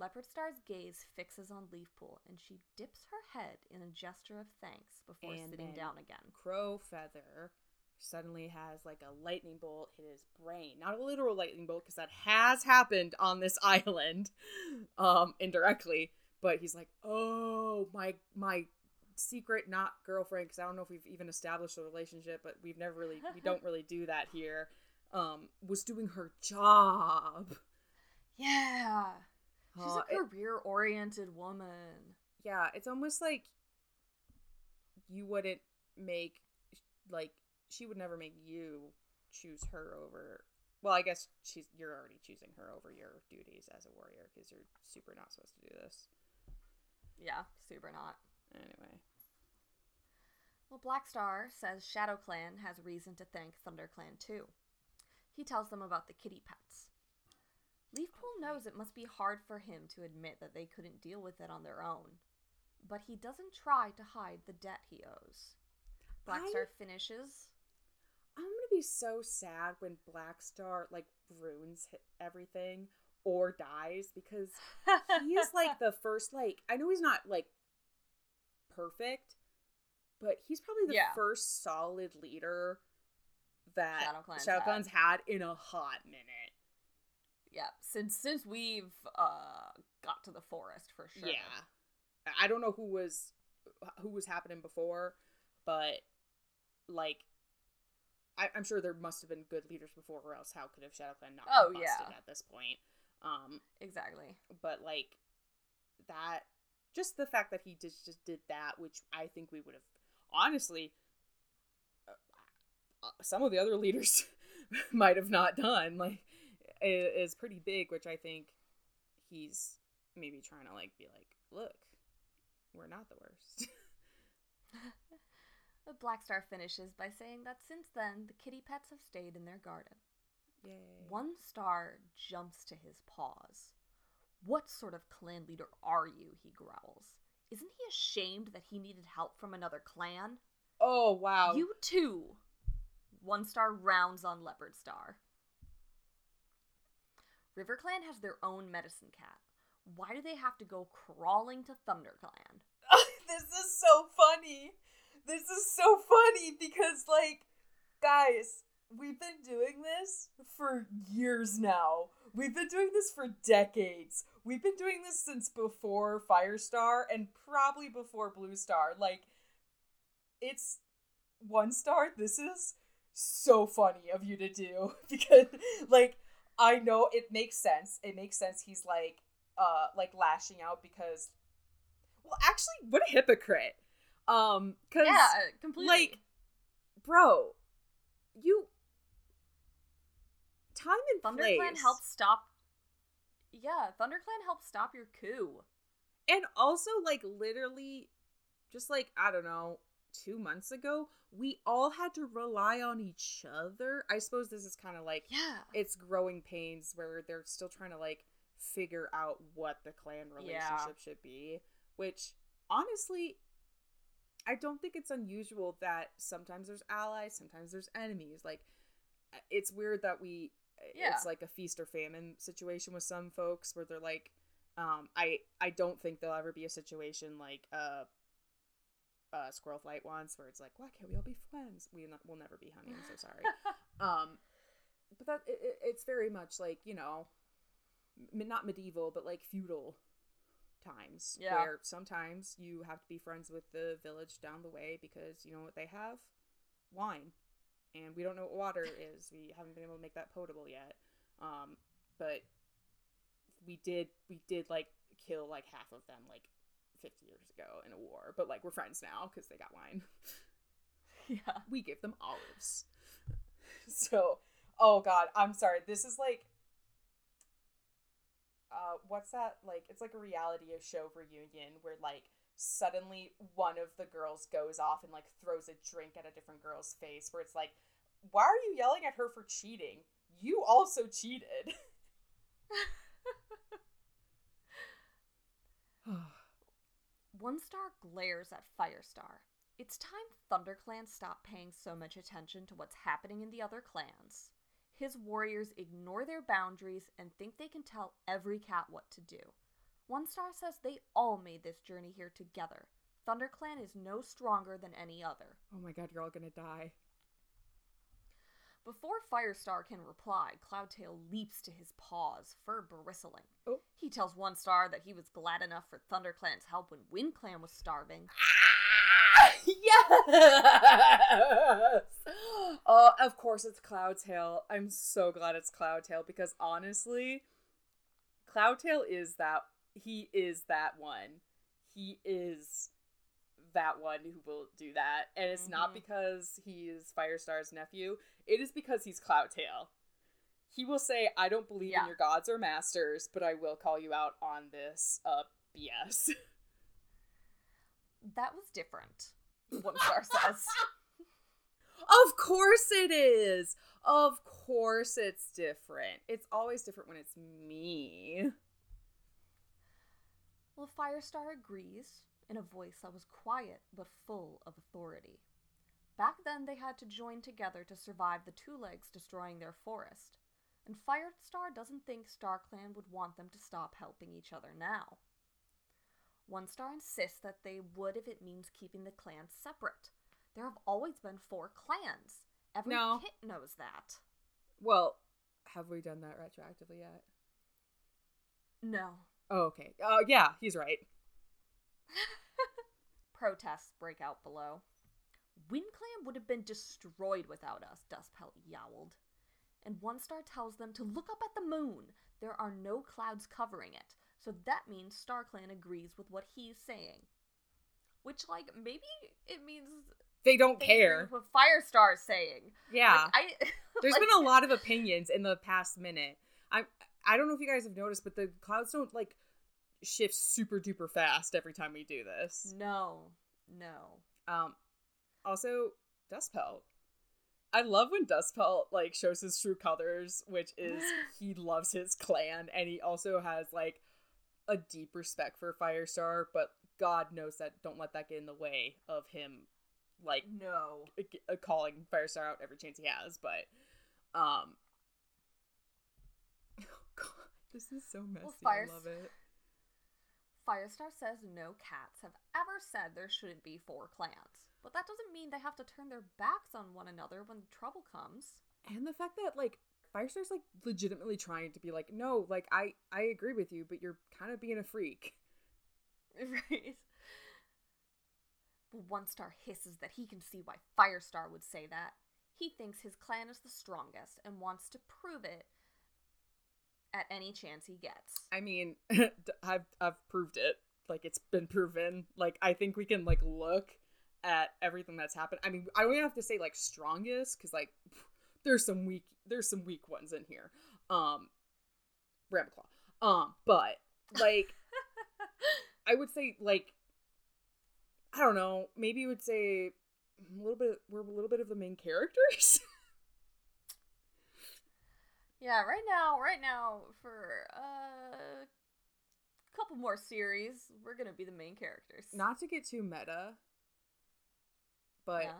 Leopardstar's gaze fixes on Leafpool, and she dips her head in a gesture of thanks before and sitting down again. Crowfeather suddenly has, like, a lightning bolt in his brain. Not a literal lightning bolt, because that has happened on this island, um, indirectly. But he's like, oh, my, my secret not girlfriend, because I don't know if we've even established a relationship, but we've never really, we don't really do that here. Um, was doing her job. Yeah. She's uh, a career-oriented it, woman. Yeah, it's almost like you wouldn't make, like, she would never make you choose her over Well, I guess she's you're already choosing her over your duties as a warrior because you're super not supposed to do this. Yeah, super not. Anyway. Well, Blackstar says Shadow Clan has reason to thank Thunder Clan too. He tells them about the kitty pets. Leafpool knows it must be hard for him to admit that they couldn't deal with it on their own, but he doesn't try to hide the debt he owes. Blackstar I... finishes. I'm gonna be so sad when Blackstar like ruins everything or dies because he is like the first like I know he's not like perfect, but he's probably the yeah. first solid leader that Shadow Clan's, Shadow Clan's had. had in a hot minute. Yeah, since since we've uh got to the forest for sure. Yeah, I don't know who was who was happening before, but like I, I'm sure there must have been good leaders before, or else how could have Shadow Clan not oh, been busted yeah. at this point? Um, exactly. But like that, just the fact that he just just did that, which I think we would have honestly, uh, some of the other leaders might have not done like. Is pretty big, which I think he's maybe trying to like be like, look, we're not the worst. Blackstar finishes by saying that since then the kitty pets have stayed in their garden. Yay. One Star jumps to his paws. What sort of clan leader are you? He growls. Isn't he ashamed that he needed help from another clan? Oh wow. You too. One Star rounds on Leopard Star. River Clan has their own medicine cat. Why do they have to go crawling to Thunder Clan? This is so funny. This is so funny because, like, guys, we've been doing this for years now. We've been doing this for decades. We've been doing this since before Firestar and probably before Blue Star. Like, it's One Star. This is so funny of you to do because, like, I know it makes sense. It makes sense he's like uh like lashing out because well actually what a hypocrite. Um cuz yeah, completely. Like bro, you time and Thunder place. Clan helps stop Yeah, Thunder Clan helps stop your coup. And also like literally just like I don't know two months ago we all had to rely on each other. I suppose this is kind of like yeah it's growing pains where they're still trying to like figure out what the clan relationship yeah. should be, which honestly I don't think it's unusual that sometimes there's allies, sometimes there's enemies. Like it's weird that we yeah. it's like a feast or famine situation with some folks where they're like um I I don't think there'll ever be a situation like uh Uh, Squirrelflight once where it's like why can't we all be friends? We not, we'll never be, honey, I'm so sorry. um but that it, it, it's very much like, you know, m- not medieval but like feudal times yeah. where sometimes you have to be friends with the village down the way because you know what they have? Wine. And we don't know what water is. We haven't been able to make that potable yet. Um but we did we did like kill like half of them like fifty years ago in a war, but like we're friends now because they got wine. Yeah, we gave them olives. So oh god, I'm sorry, this is like uh what's that, like it's like a reality show reunion where like suddenly one of the girls goes off and like throws a drink at a different girl's face where it's like why are you yelling at her for cheating? You also cheated. One Star glares at Firestar. It's time Thunder Clan stopped paying so much attention to what's happening in the other clans. His warriors ignore their boundaries and think they can tell every cat what to do. One Star says they all made this journey here together. Thunder Clan is no stronger than any other. Oh my god, you're all gonna die. Before Firestar can reply, Cloudtail leaps to his paws, fur bristling. Oh. He tells One Star that he was glad enough for Thunder Clan's help when Wind Clan was starving. Ah! Yes! Oh, of course it's Cloudtail. I'm so glad it's Cloudtail because honestly, Cloudtail is that, he is that one. He is that one who will do that, and it's mm-hmm. not because he is Firestar's nephew, it is because he's Cloudtail. He will say, I don't believe yeah. in your gods or masters, but I will call you out on this uh, B S. That was different, One Star says. Of course it is. Of course it's different. It's always different when it's me. Well, Firestar agrees in a voice that was quiet but full of authority. Back then, they had to join together to survive the two legs destroying their forest. And Firestar doesn't think StarClan would want them to stop helping each other now. One Star insists that they would if it means keeping the clans separate. There have always been four clans. Every no. kit knows that. Well, have we done that retroactively yet? No. Oh, okay. Oh, uh, yeah, he's right. Protests break out below. Windclan would have been destroyed without us, Dustpelt yowled. And One Star tells them to look up at the moon. There are no clouds covering it. So that means StarClan agrees with what he's saying. Which, like, maybe it means... They don't they care. What Firestar's saying. Yeah. Like, I, There's like, been a lot of opinions in the past minute. I I don't know if you guys have noticed, but the clouds don't, like, shift super duper fast every time we do this. No. No. Um... Also, Dustpelt. I love when Dustpelt, like, shows his true colors, which is he loves his clan, and he also has, like, a deep respect for Firestar, but God knows that don't let that get in the way of him, like, no g- g- calling Firestar out every chance he has, but, um... Oh, God, this is so messy. Well, Fire- I love it. Firestar says no cats have ever said there shouldn't be four clans. But that doesn't mean they have to turn their backs on one another when trouble comes. And the fact that, like, Firestar's, like, legitimately trying to be like, no, like, I, I agree with you, but you're kind of being a freak. Right. But One Star hisses that he can see why Firestar would say that. He thinks his clan is the strongest and wants to prove it at any chance he gets. I mean, I've, I've proved it. Like, it's been proven. Like, I think we can, like, look... at everything that's happened. I mean, I don't even have to say, like, strongest, because, like, pff, there's some weak there's some weak ones in here. Um, Brambleclaw. Um, but, like, I would say, like, I don't know, maybe you would say a little bit, we're a little bit of the main characters. Yeah, right now, right now, for, uh, a couple more series, we're gonna be the main characters. Not to get too meta, but yeah.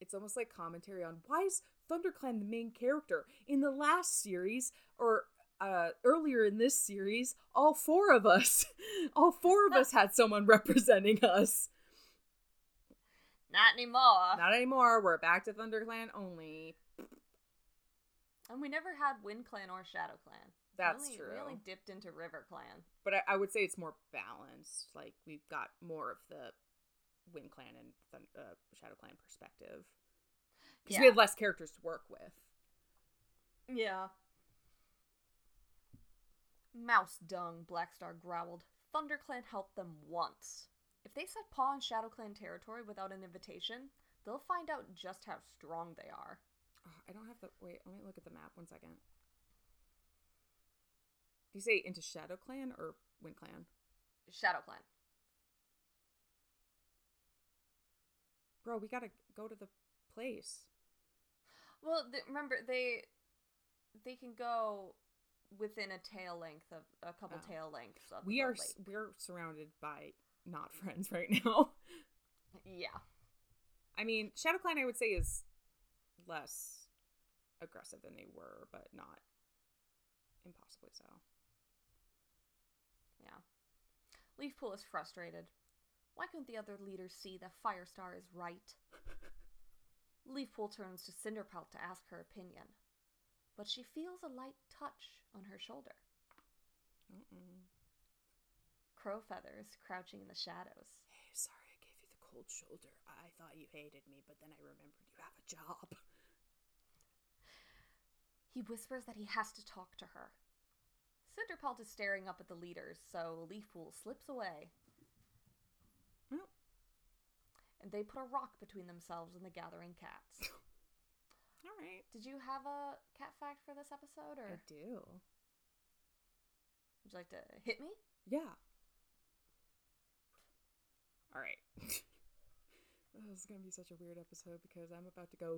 It's almost like commentary on why is ThunderClan the main character? In the last series, or uh, earlier in this series, all four of us, all four of us had someone representing us. Not anymore. Not anymore. We're back to ThunderClan only. And we never had WindClan or ShadowClan. That's really true. We only dipped into RiverClan. But I, I would say it's more balanced. Like, we've got more of the... Wind Clan and Thund- uh, Shadow Clan perspective. Because yeah. we had less characters to work with. Yeah. Mouse dung, Blackstar growled. Thunder Clan helped them once. If they set paw on Shadow Clan territory without an invitation, they'll find out just how strong they are. Oh, I don't have the... Wait, let me look at the map. One second. Do you say into Shadow Clan or Wind Clan? Shadow Clan. Bro, we gotta go to the place. Well, th- remember, they they can go within a tail length of a couple oh. tail lengths. Of we the are lake. We're surrounded by not friends right now. Yeah, I mean, ShadowClan I would say is less aggressive than they were, but not impossibly so. Yeah, Leafpool is frustrated. Why couldn't the other leaders see that Firestar is right? Leafpool turns to Cinderpelt to ask her opinion, but she feels a light touch on her shoulder. Mm-mm. Crowfeather is crouching in the shadows. Hey, sorry I gave you the cold shoulder. I thought you hated me, but then I remembered you have a job. He whispers that he has to talk to her. Cinderpelt is staring up at the leaders, so Leafpool slips away. And they put a rock between themselves and the gathering cats. All right. Did you have a cat fact for this episode? Or I do. Would you like to hit me? Yeah. All right. This is going to be such a weird episode because I'm about to go,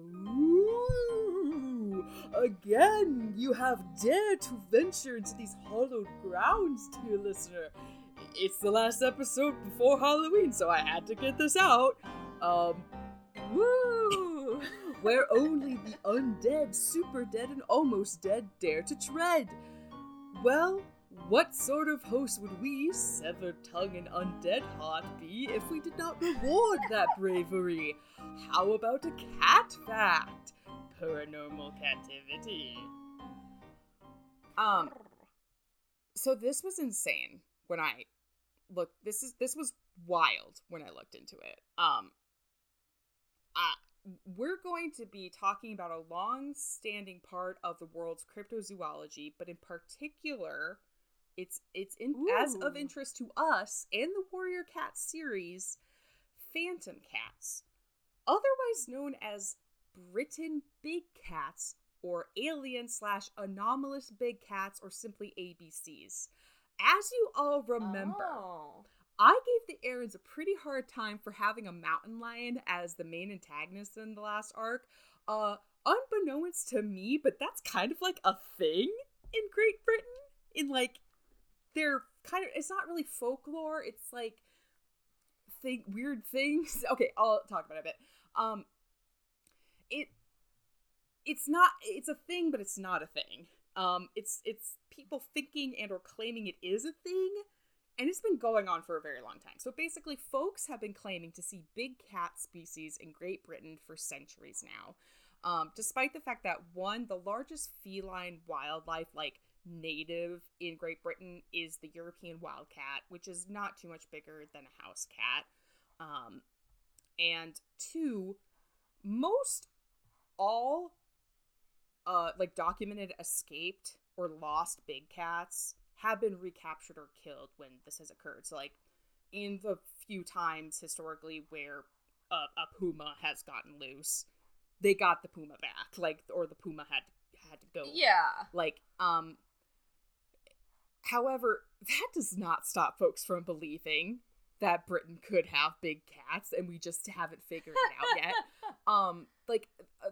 ooh, again, you have dared to venture into these hallowed grounds, dear listener. It's the last episode before Halloween, so I had to get this out. Um, woo! Where only the undead, super dead, and almost dead dare to tread. Well, what sort of host would we, severed tongue and undead heart, be if we did not reward that bravery? How about a cat fact? Paranormal captivity. Um, so this was insane when I looked, this is, this was wild when I looked into it. Um, I, we're going to be talking about a long-standing part of the world's cryptozoology, but in particular... It's it's in, as of interest to us and the Warrior Cats series, phantom cats, otherwise known as Britain big cats or alien slash anomalous big cats or simply A B Cs. As you all remember, oh. I gave the Aarons a pretty hard time for having a mountain lion as the main antagonist in the last arc. Uh, unbeknownst to me, but that's kind of like a thing in Great Britain in like. They're kind of, it's not really folklore. It's like thing, weird things. Okay, I'll talk about it a bit. Um, it, it's not, it's a thing, but it's not a thing. Um, it's, it's people thinking and or claiming it is a thing. And it's been going on for a very long time. So basically folks have been claiming to see big cat species in Great Britain for centuries now. Um, despite the fact that one, the largest feline wildlife, like, native in Great Britain is the European wild cat, which is not too much bigger than a house cat. Um, and two, most all uh, like documented escaped or lost big cats have been recaptured or killed when this has occurred. So like in the few times historically where a, a puma has gotten loose, they got the puma back, like, or the puma had had to go. Yeah. Like, um, however, that does not stop folks from believing that Britain could have big cats, and we just haven't figured it out yet. Um, like,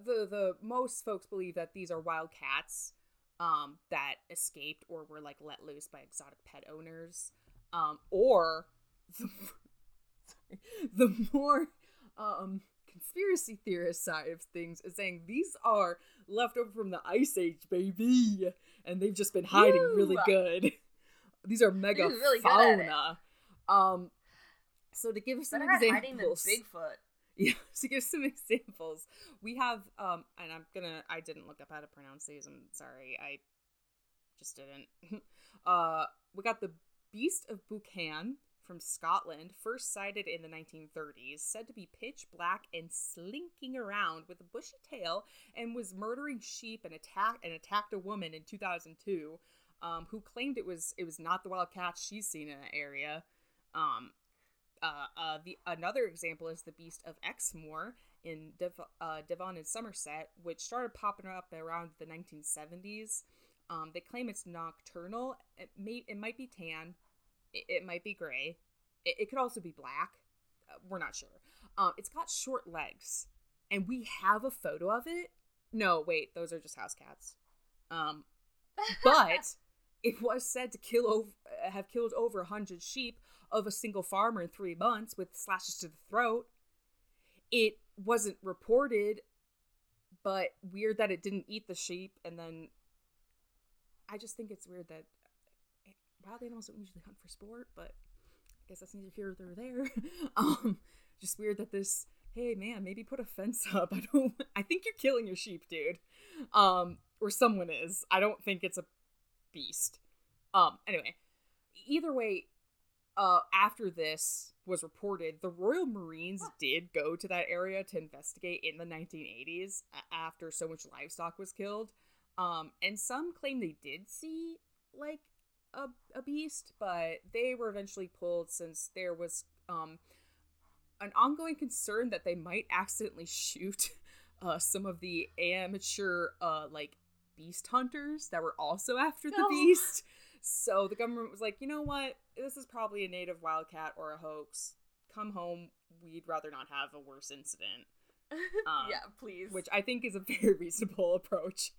the, the most folks believe that these are wild cats um, that escaped or were, like, let loose by exotic pet owners. Um, or the, sorry, the more, um... conspiracy theorist side of things is saying these are left over from the Ice Age, baby, and they've just been hiding Ew. really good. These are megafauna. Really um, so to give some examples, hiding the Bigfoot. Yeah, to give some examples, we have um, and I'm gonna. I didn't look up how to pronounce these. I'm sorry, I just didn't. Uh, we got the Beast of Buchan from Scotland, first sighted in the nineteen thirties, said to be pitch black and slinking around with a bushy tail, and was murdering sheep and attack and attacked a woman in two thousand two, um, who claimed it was it was not the wild cat she's seen in the area. Um, uh, uh, the another example is the Beast of Exmoor in Dev- uh, Devon and Somerset, which started popping up around the nineteen seventies. Um, they claim it's nocturnal. It may it might be tan. It might be gray. It could also be black. We're not sure. Um, it's got short legs. And we have a photo of it. No, wait. Those are just house cats. Um, but it was said to kill over, have killed over one hundred sheep of a single farmer in three months with slashes to the throat. It wasn't reported, but weird that it didn't eat the sheep. And then I just think it's weird that wild animals don't usually hunt for sport, but I guess that's neither here nor there. Um, just weird that this, hey man, maybe put a fence up. I don't, I think you're killing your sheep, dude. Um, or someone is. I don't think it's a beast. Um, anyway, either way, uh, after this was reported, the Royal Marines did go to that area to investigate in the nineteen eighties after so much livestock was killed. Um, and some claim they did see, like, A, a beast, but they were eventually pulled since there was um an ongoing concern that they might accidentally shoot uh, some of the amateur, uh, like, beast hunters that were also after the oh. beast. So the government was like, you know what? This is probably a native wildcat or a hoax. Come home. We'd rather not have a worse incident. Um, yeah, please. Which I think is a very reasonable approach.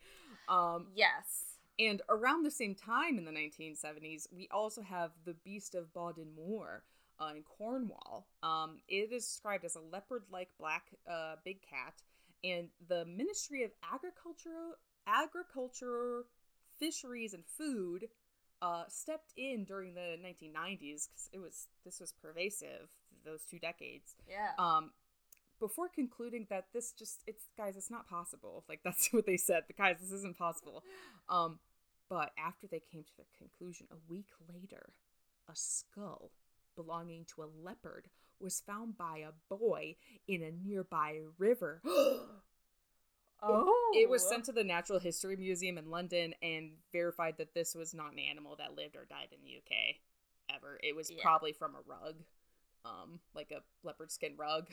Um, yes. And around the same time in the nineteen seventies, we also have the Beast of Baden Moor uh, in Cornwall. Um, it is described as a leopard-like black uh, big cat, and the Ministry of Agriculture, Agriculture, Fisheries, and Food uh, stepped in during the nineteen nineties because it was this was pervasive those two decades. Yeah. Um, before concluding that this just it's guys it's not possible, like that's what they said. The guys this isn't possible. Um, but after they came to the conclusion, a week later, a skull belonging to a leopard was found by a boy in a nearby river. Oh. It was sent to the Natural History Museum in London and verified that this was not an animal that lived or died in the U K ever. It was yeah. probably from a rug, um, like a leopard skin rug.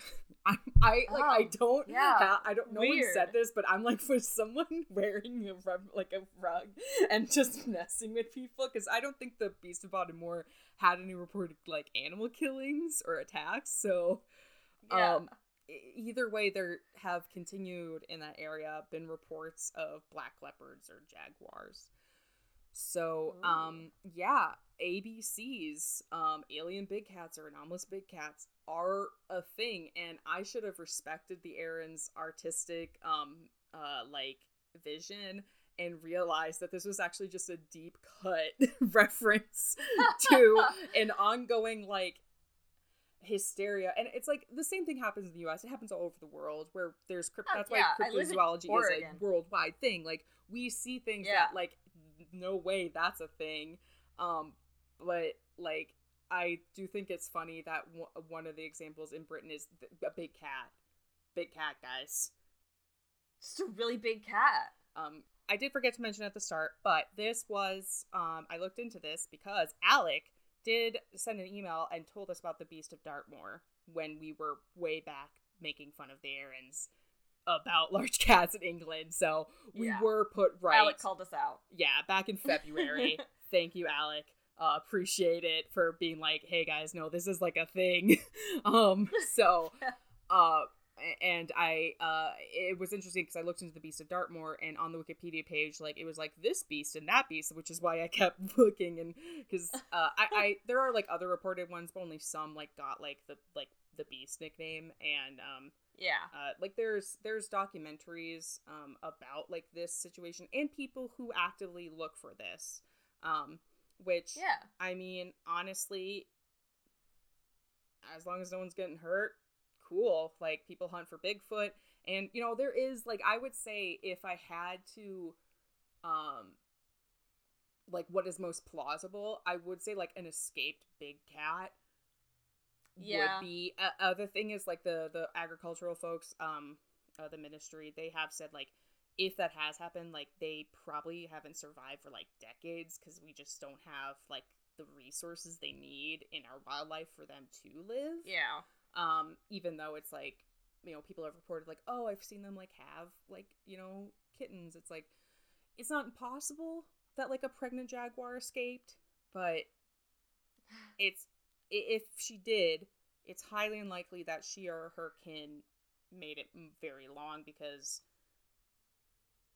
I, I like, oh, I don't, yeah, ha- I don't. No Weird. One said this, but I'm like, for someone wearing a rug, like a rug, and just messing with people, because I don't think the Beast of Baden Moor had any reported like animal killings or attacks. So, yeah. um. Either way, there have continued in that area been reports of black leopards or jaguars. So, Ooh. um, yeah, A B Cs, um, alien big cats or anomalous big cats are a thing, and I should have respected the Aaron's artistic, um, uh, like vision and realized that this was actually just a deep cut reference to an ongoing like. hysteria. And it's like the same thing happens in the U S. It happens all over the world where there's crypt- that's uh, yeah. why cryptozoology is a worldwide thing. Like we see things yeah. that like no way that's a thing. Um but like I do think it's funny that w- one of the examples in Britain is th- a big cat. Big cat, guys. Just a really big cat. Um I did forget to mention at the start, but this was um I looked into this because Alec did send an email and told us about the Beast of Dartmoor when we were way back making fun of the Aarons about large cats in England. So we yeah. were put right. Alec called us out. Yeah, back in February. Thank you, Alec. Uh, appreciate it for being like, hey guys, no, this is like a thing. um, so, uh, and I, uh, it was interesting because I looked into the Beast of Dartmoor, and on the Wikipedia page, like, it was like this beast and that beast, which is why I kept looking. And because, uh, I, I, there are like other reported ones, but only some like got like the, like the beast nickname. And, um, yeah, uh, like there's, there's documentaries, um, about like this situation and people who actively look for this. Um, which, yeah, I mean, honestly, as long as no one's getting hurt, cool. Like people hunt for Bigfoot, and you know there is like I would say if I had to um like what is most plausible, I would say like an escaped big cat yeah. would be uh, uh, the thing is like the the agricultural folks um uh, the ministry, they have said like if that has happened, like they probably haven't survived for like decades because we just don't have like the resources they need in our wildlife for them to live. Yeah. Um, even though it's like, you know, people have reported like, oh, I've seen them like have like, you know, kittens. It's like, it's not impossible that like a pregnant jaguar escaped, but it's, if she did, it's highly unlikely that she or her kin made it very long because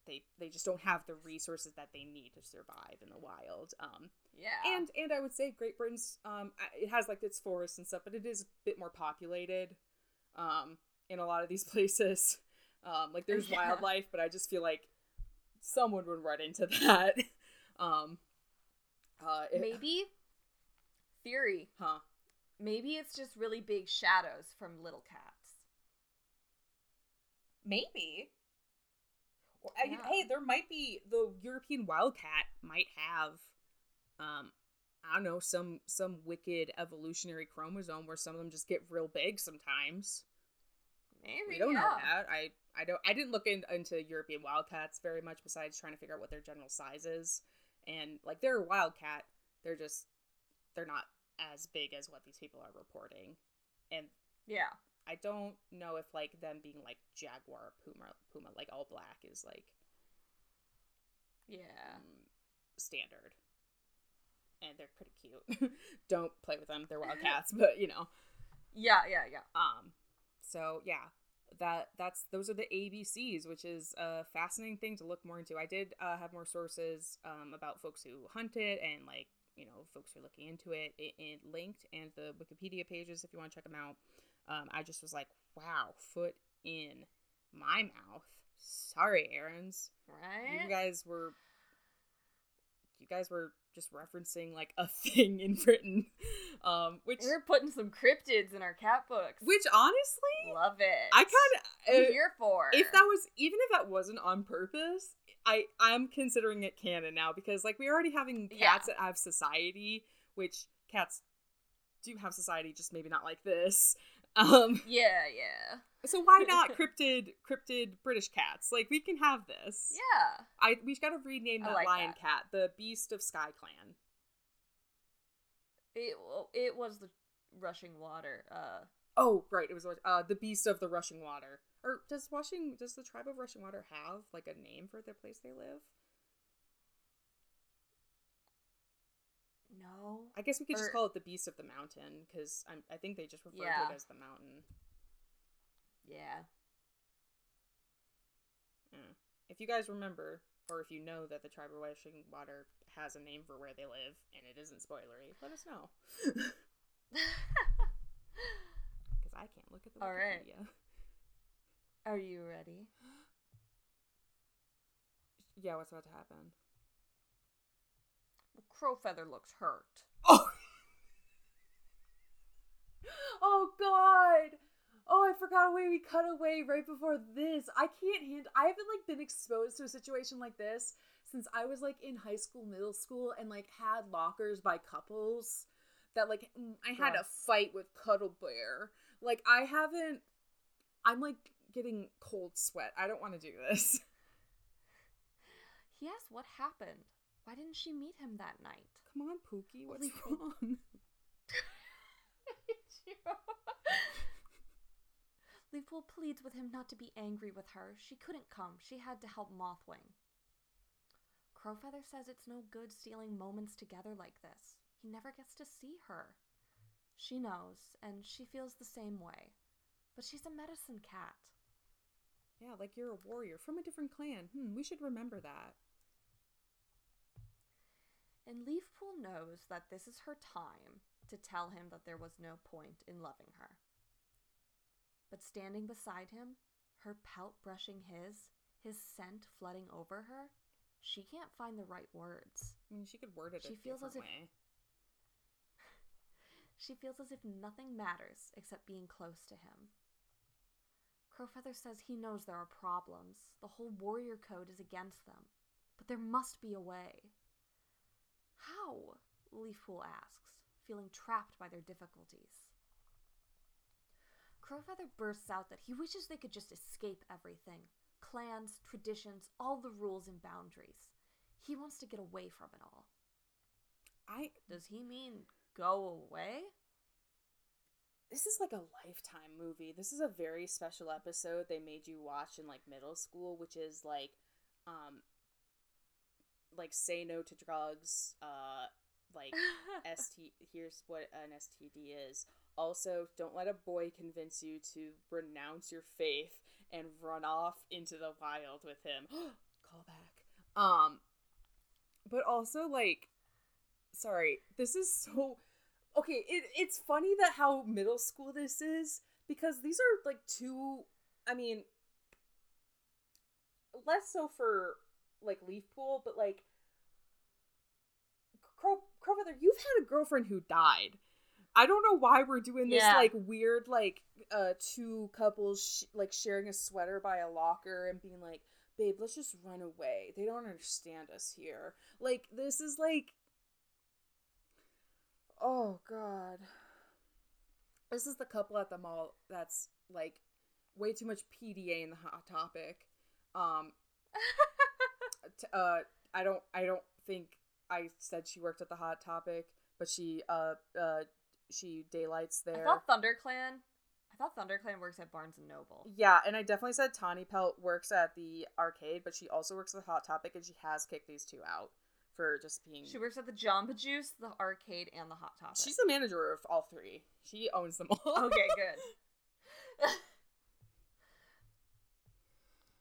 they, they just don't have the resources that they need to survive in the wild. Um, Yeah. And and I would say Great Britain's, um, it has, like, its forests and stuff, but it is a bit more populated um, in a lot of these places. Um, like, there's yeah. wildlife, but I just feel like someone would run into that. um, uh, it, Maybe? Theory. Huh. Maybe it's just really big shadows from little cats. Maybe. Or, yeah. I mean, hey, there might be, the European wildcat might have... Um, I don't know, some some wicked evolutionary chromosome where some of them just get real big sometimes. Maybe we don't yeah. know that. I I don't. I didn't look in, into European wildcats very much, besides trying to figure out what their general size is. And like, they're a wildcat. They're just they're not as big as what these people are reporting. And yeah, I don't know if, like, them being, like, jaguar puma, puma like, all black is, like... Yeah. Um, standard. And they're pretty cute. Don't play with them. They're wild cats, but, you know. Yeah, yeah, yeah. Um, so, yeah. That that's those are the A B Cs, which is a fascinating thing to look more into. I did uh, have more sources um, about folks who hunt it and, like, you know, folks who are looking into it. It, it linked and the Wikipedia pages if you want to check them out. Um, I just was like, wow, foot in my mouth. Sorry, Aarons. Right? You guys were, you guys were just referencing, like, a thing in Britain. Um, which We're putting some cryptids in our cat books. Which, honestly... Love it. I kind of... Uh, here for. If that was... Even if that wasn't on purpose, I, I'm considering it canon now, because, like, we're already having cats yeah. that have society, which cats do have society, just maybe not like this. Um, yeah, yeah. So why not cryptid, cryptid British cats? Like, we can have this. Yeah. I we've got to rename that like lion that. cat, the Beast of Sky Clan. It it was the rushing water. Uh. Oh right, it was uh the Beast of the Rushing Water. Or does rushing does the tribe of Rushing Water have, like, a name for the place they live? No. I guess we could or, just call it the Beast of the Mountain, because I think they just refer yeah. to it as the mountain. Yeah. Mm. If you guys remember, or if you know that the tribe of Rushing Water has a name for where they live, and it isn't spoilery, let us know. Because I can't look at the Wikipedia. All right. Are you ready? Yeah, what's about to happen? Crowfeather looks hurt. Oh. Oh god. Oh, I forgot away we cut away right before this. I can't handle I haven't like been exposed to a situation like this since I was like in high school, middle school, and like had lockers by couples that like I had yes. a fight with Cuddle Bear. Like I haven't I'm like getting cold sweat. I don't want to do this. He asked what happened. Why didn't she meet him that night? Come on, Pookie, what's Holy wrong? Leafpool pleads with him not to be angry with her. She couldn't come. She had to help Mothwing. Crowfeather says it's no good stealing moments together like this. He never gets to see her. She knows, and she feels the same way. But she's a medicine cat. Yeah, like you're a warrior from a different clan. Hmm, we should remember that. And Leafpool knows that this is her time to tell him that there was no point in loving her. But standing beside him, her pelt brushing his, his scent flooding over her, she can't find the right words. I mean, she could word it she a feels different as if, way. She feels as if nothing matters except being close to him. Crowfeather says he knows there are problems. The whole warrior code is against them. But there must be a way. How? Leafpool asks, feeling trapped by their difficulties. Crowfeather bursts out that he wishes they could just escape everything. Clans, traditions, all the rules and boundaries. He wants to get away from it all. I... Does he mean go away? This is like a Lifetime movie. This is a very special episode they made you watch in, like, middle school, which is, like, um... like, say no to drugs, uh, like, S T, here's what an S T D is. Also, don't let a boy convince you to renounce your faith and run off into the wild with him. Call back. Um, but also, like, sorry, this is so, okay, it, it's funny that how middle school this is, because these are, like, two, I mean, less so for, like, Leafpool, but, like, Crow, Crowfeather, you've had a girlfriend who died. I don't know why we're doing this, yeah. like, weird, like, uh, two couples, sh- like, sharing a sweater by a locker and being like, babe, let's just run away. They don't understand us here. Like, this is, like, oh, God. This is the couple at the mall that's, like, way too much P D A in the Hot Topic. Um... Uh, I don't, I don't think I said she worked at the Hot Topic, but she, uh, uh, she daylights there. I thought ThunderClan, I thought ThunderClan works at Barnes and Noble. Yeah, and I definitely said Tawny Pelt works at the arcade, but she also works at Hot Topic, and she has kicked these two out for just being... She works at the Jamba Juice, the arcade, and the Hot Topic. She's the manager of all three. She owns them all. Okay, good.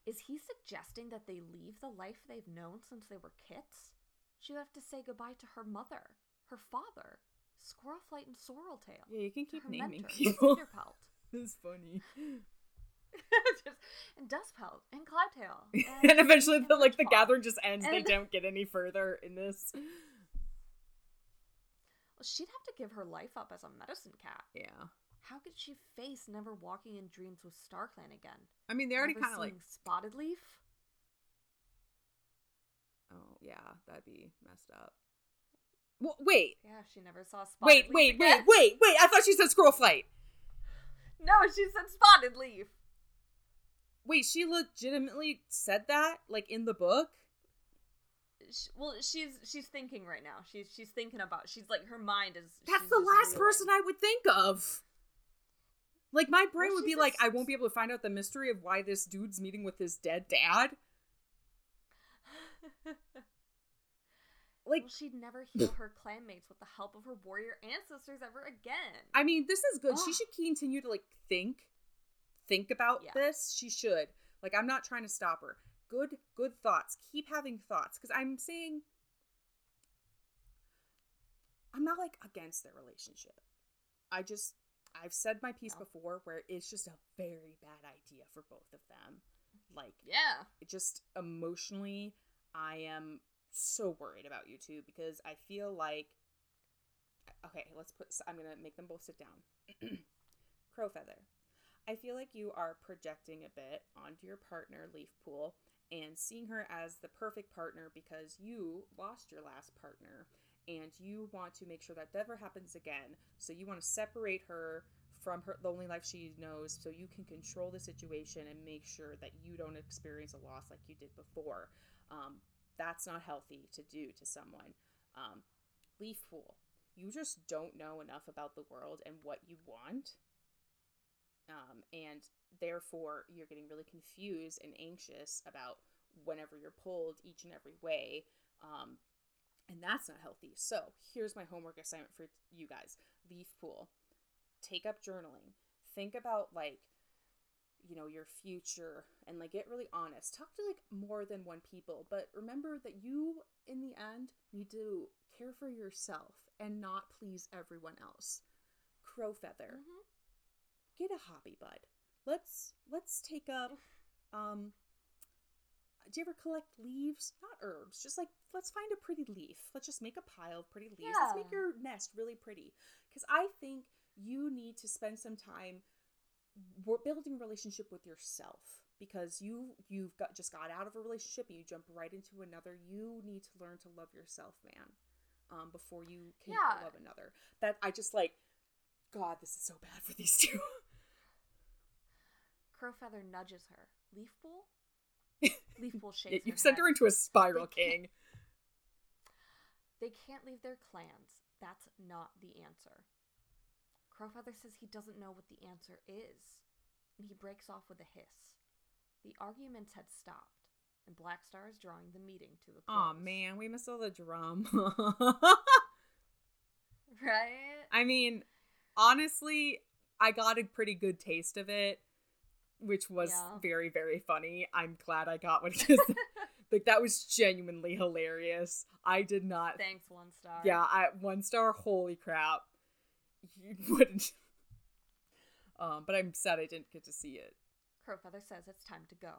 Is he suggesting that they leave the life they've known since they were kids? She would have to say goodbye to her mother, her father, Squirrelflight, and Sorreltail. Yeah, you can keep naming mentors, people. Cinderpelt. It's funny. Just, and Dustpelt, and Cloudtail. And, and eventually, and the, like, the gathering just ends. And they don't get any further in this. Well, she'd have to give her life up as a medicine cat. Yeah. How could she face never walking in dreams with StarClan again? I mean, they already kind of like Spottedleaf. Oh yeah, that'd be messed up. Well, wait. Yeah, she never saw Spottedleaf. Wait, wait, again. wait, wait, wait! I thought she said Squirrelflight. No, she said Spottedleaf. Wait, she legitimately said that, like in the book. She, well, she's she's thinking right now. She's she's thinking about. She's like her mind is. That's the last realizing. person I would think of. Like, my brain well, would be like, I won't be able to find out the mystery of why this dude's meeting with his dead dad. Like, well, she'd never heal her clanmates with the help of her warrior ancestors ever again. I mean, this is good. Ugh. She should continue to, like, think. Think about yeah. this. She should. Like, I'm not trying to stop her. Good, good thoughts. Keep having thoughts. Because I'm saying, I'm not, like, against their relationship. I just... I've said my piece yeah. before where it's just a very bad idea for both of them. Like, yeah, it just emotionally, I am so worried about you two because I feel like, okay, let's put, I'm going to make them both sit down. Crowfeather, I feel like you are projecting a bit onto your partner, Leafpool, and seeing her as the perfect partner because you lost your last partner. And you want to make sure that never happens again. So you want to separate her from her the only life she knows so you can control the situation and make sure that you don't experience a loss like you did before. Um, that's not healthy to do to someone. Um, Leafpool, you just don't know enough about the world and what you want. Um, and therefore, you're getting really confused and anxious about whenever you're pulled each and every way. Um, And that's not healthy. So here's my homework assignment for you guys. Leafpool, take up journaling. Think about, like, you know, your future and, like, get really honest. Talk to, like, more than one people. But remember that you, in the end, need to care for yourself and not please everyone else. Crowfeather, mm-hmm. get a hobby, bud. Let's let's take up... Um, do you ever collect leaves? Not herbs. Just, like, let's find a pretty leaf. Let's just make a pile of pretty leaves. Yeah. Let's make your nest really pretty. Because I think you need to spend some time building a relationship with yourself. Because you, you've got just got out of a relationship and you jump right into another. You need to learn to love yourself, man, um, before you can yeah. love another. That I just, like, God, this is so bad for these two. Crowfeather nudges her. Leafpool? Leafpool shakes yeah, you her sent head. Her into a spiral, they king. They can't leave their clans. That's not the answer. Crowfeather says he doesn't know what the answer is, and he breaks off with a hiss. The arguments had stopped, and Blackstar is drawing the meeting to a close. Aw, man, we missed all the drama. Right? I mean, honestly, I got a pretty good taste of it. Which was yeah. very, very funny. I'm glad I got one because like that was genuinely hilarious. I did not. Thanks, One Star. Yeah, I, One Star. Holy crap! You wouldn't. Um, but I'm sad I didn't get to see it. Crowfeather says it's time to go.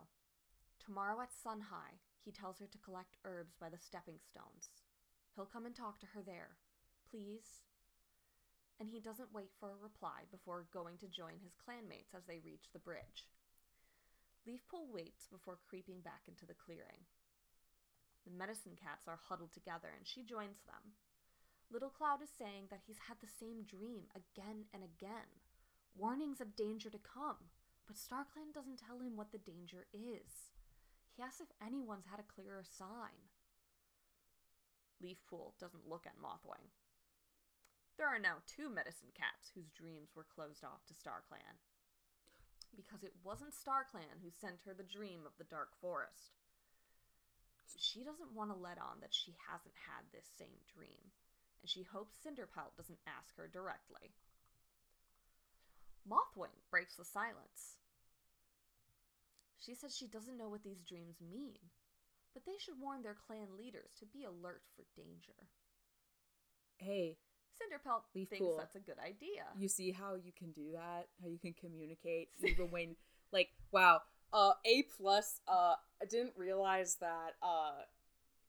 Tomorrow at sun high, he tells her to collect herbs by the stepping stones. He'll come and talk to her there, please. And he doesn't wait for a reply before going to join his clanmates as they reach the bridge. Leafpool waits before creeping back into the clearing. The medicine cats are huddled together, and she joins them. Little Cloud is saying that he's had the same dream again and again. Warnings of danger to come, but StarClan doesn't tell him what the danger is. He asks if anyone's had a clearer sign. Leafpool doesn't look at Mothwing. There are now two medicine cats whose dreams were closed off to StarClan, because it wasn't StarClan who sent her the dream of the Dark Forest. She doesn't want to let on that she hasn't had this same dream, and she hopes Cinderpelt doesn't ask her directly. Mothwing breaks the silence. She says she doesn't know what these dreams mean, but they should warn their clan leaders to be alert for danger. Hey, Cinderpelt Leafpool, thinks that's a good idea. You see how you can do that? How you can communicate even when, like, wow. Uh, A plus, uh, I didn't realize that, uh,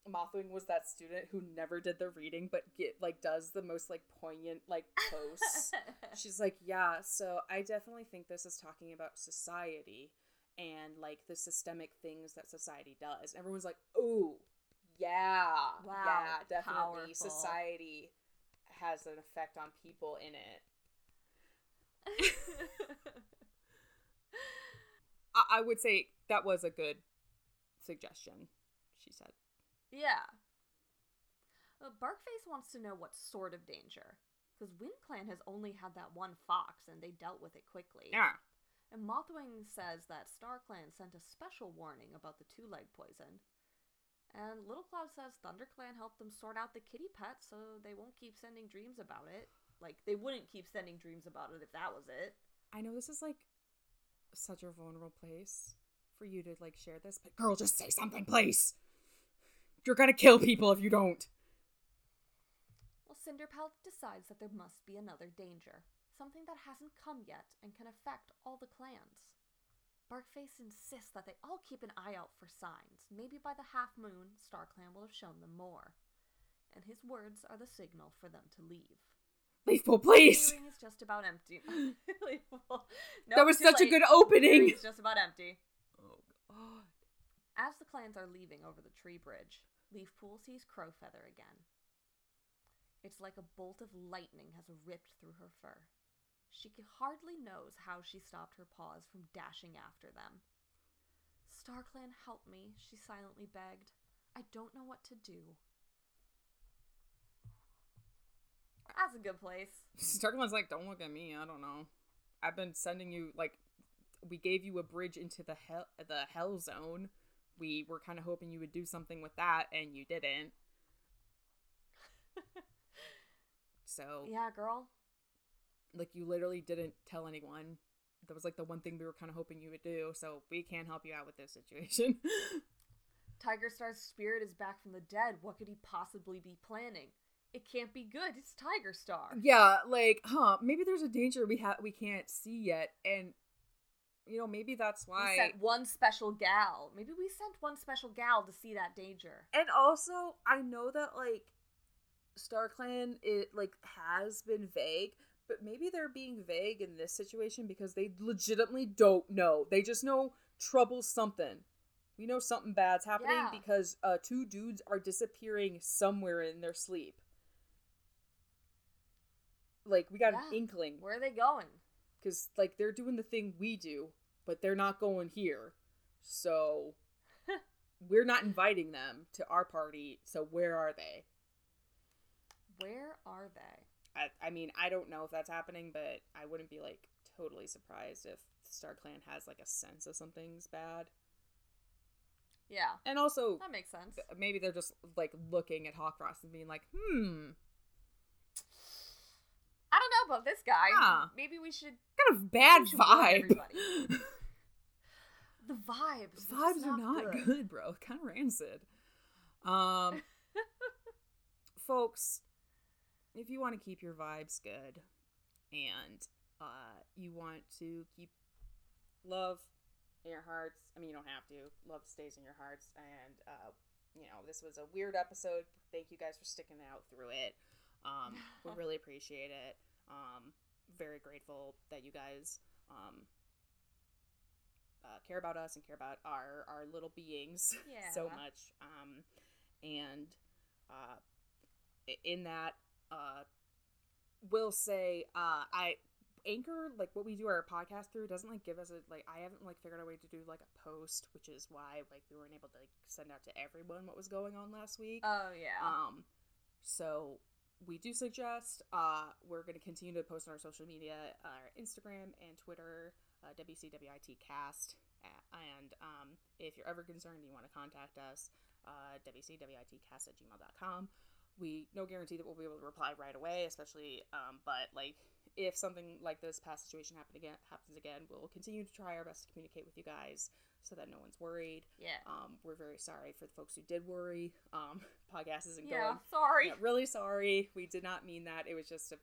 Mothwing was that student who never did the reading, but get, like, does the most, like, poignant, like, posts. She's like, yeah, so I definitely think this is talking about society and, like, the systemic things that society does. Everyone's like, oh, yeah. Wow. Yeah, definitely. Powerful. Society has an effect on people in it. I would say that was a good suggestion, she said. Yeah. Uh, Barkface wants to know what sort of danger, because Wind Clan has only had that one fox, and they dealt with it quickly. Yeah. And Mothwing says that Star Clan sent a special warning about the two-leg poison. And Little Cloud says Thunder Clan helped them sort out the kitty pet, so they won't keep sending dreams about it. Like, they wouldn't keep sending dreams about it if that was it. I know this is, like, such a vulnerable place for you to, like, share this, but girl, just say something, please. You're gonna kill people if you don't. Well, Cinderpelt decides that there must be another danger, something that hasn't come yet and can affect all the clans. Barkface insists that they all keep an eye out for signs. Maybe by the half moon, Star Clan will have shown them more. And his words are the signal for them to leave. Leafpool, please! The clearing is just about empty. Leafpool. Nope, that was such late. A good opening! It's just about empty. Oh, God. As the clans are leaving over the tree bridge, Leafpool sees Crowfeather again. It's like a bolt of lightning has ripped through her fur. She hardly knows how she stopped her paws from dashing after them. StarClan, help me, she silently begged. I don't know what to do. That's a good place. Starkman's like, don't look at me. I don't know. I've been sending you, like, we gave you a bridge into the hell, the hell zone. We were kind of hoping you would do something with that, and you didn't. So. Yeah, girl. Like, you literally didn't tell anyone. That was, like, the one thing we were kind of hoping you would do, so we can't help you out with this situation. Tiger Star's spirit is back from the dead. What could he possibly be planning? It can't be good. It's Tiger Star. Yeah, like, huh, maybe there's a danger we ha- we can't see yet. And, you know, maybe that's why. We sent one special gal. Maybe we sent one special gal to see that danger. And also, I know that, like, StarClan, it, like, has been vague. But maybe they're being vague in this situation because they legitimately don't know. They just know trouble something. We know something bad's happening, yeah, because uh, two dudes are disappearing somewhere in their sleep. Like, we got yeah. an inkling. Where are they going? Because, like, they're doing the thing we do, but they're not going here. So, we're not inviting them to our party, so where are they? Where are they? I, I mean, I don't know if that's happening, but I wouldn't be, like, totally surprised if StarClan has, like, a sense of something's bad. Yeah. And also... that makes sense. Maybe they're just, like, looking at Hawkfrost and being like, hmm... I don't know about this guy. Yeah. Maybe we should... Got a bad vibe. The vibes. The vibes are not good, good bro. Kind of rancid. Um, folks, if you want to keep your vibes good and uh, you want to keep love in your hearts, I mean, you don't have to. Love stays in your hearts. And, uh, you know, this was a weird episode. Thank you guys for sticking out through it. Um, we really appreciate it. Um, very grateful that you guys um, uh, care about us and care about our, our little beings yeah. so much. Um, and uh, in that, uh, we'll say uh, I Anchor, like what we do our podcast through, doesn't like give us a like. I haven't like figured out a way to do like a post, which is why like we weren't able to like send out to everyone what was going on last week. Oh yeah. Um. So. we do suggest. Uh, we're going to continue to post on our social media, uh, our Instagram and Twitter, uh, W C W I T cast. And um, if you're ever concerned, you want to contact us, uh, W C W I T cast at gmail dot com. We no guarantee that we'll be able to reply right away, especially, um, but like if something like this past situation happen again, happens again, we'll continue to try our best to communicate with you guys so that no one's worried. Yeah. Um, we're very sorry for the folks who did worry. Um, podcast isn't yeah, going. Yeah, sorry. Yeah, really sorry. We did not mean that. It was just a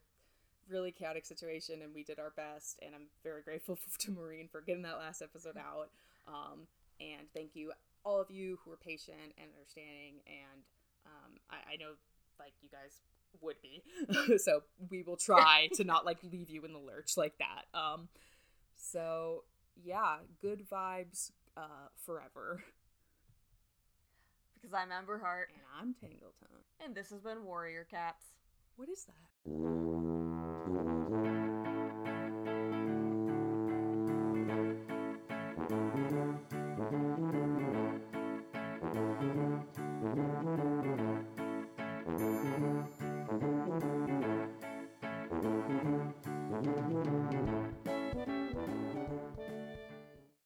really chaotic situation, and we did our best, and I'm very grateful for, to Maureen for getting that last episode out. Um, and thank you all of you who were patient and understanding, and um, I, I know like you guys would be. So we will try to not like leave you in the lurch like that. Um, so yeah, good vibes uh, forever. Because I'm Emberheart. And I'm Tangleton. And this has been Warrior Cats. What is that? Thank you.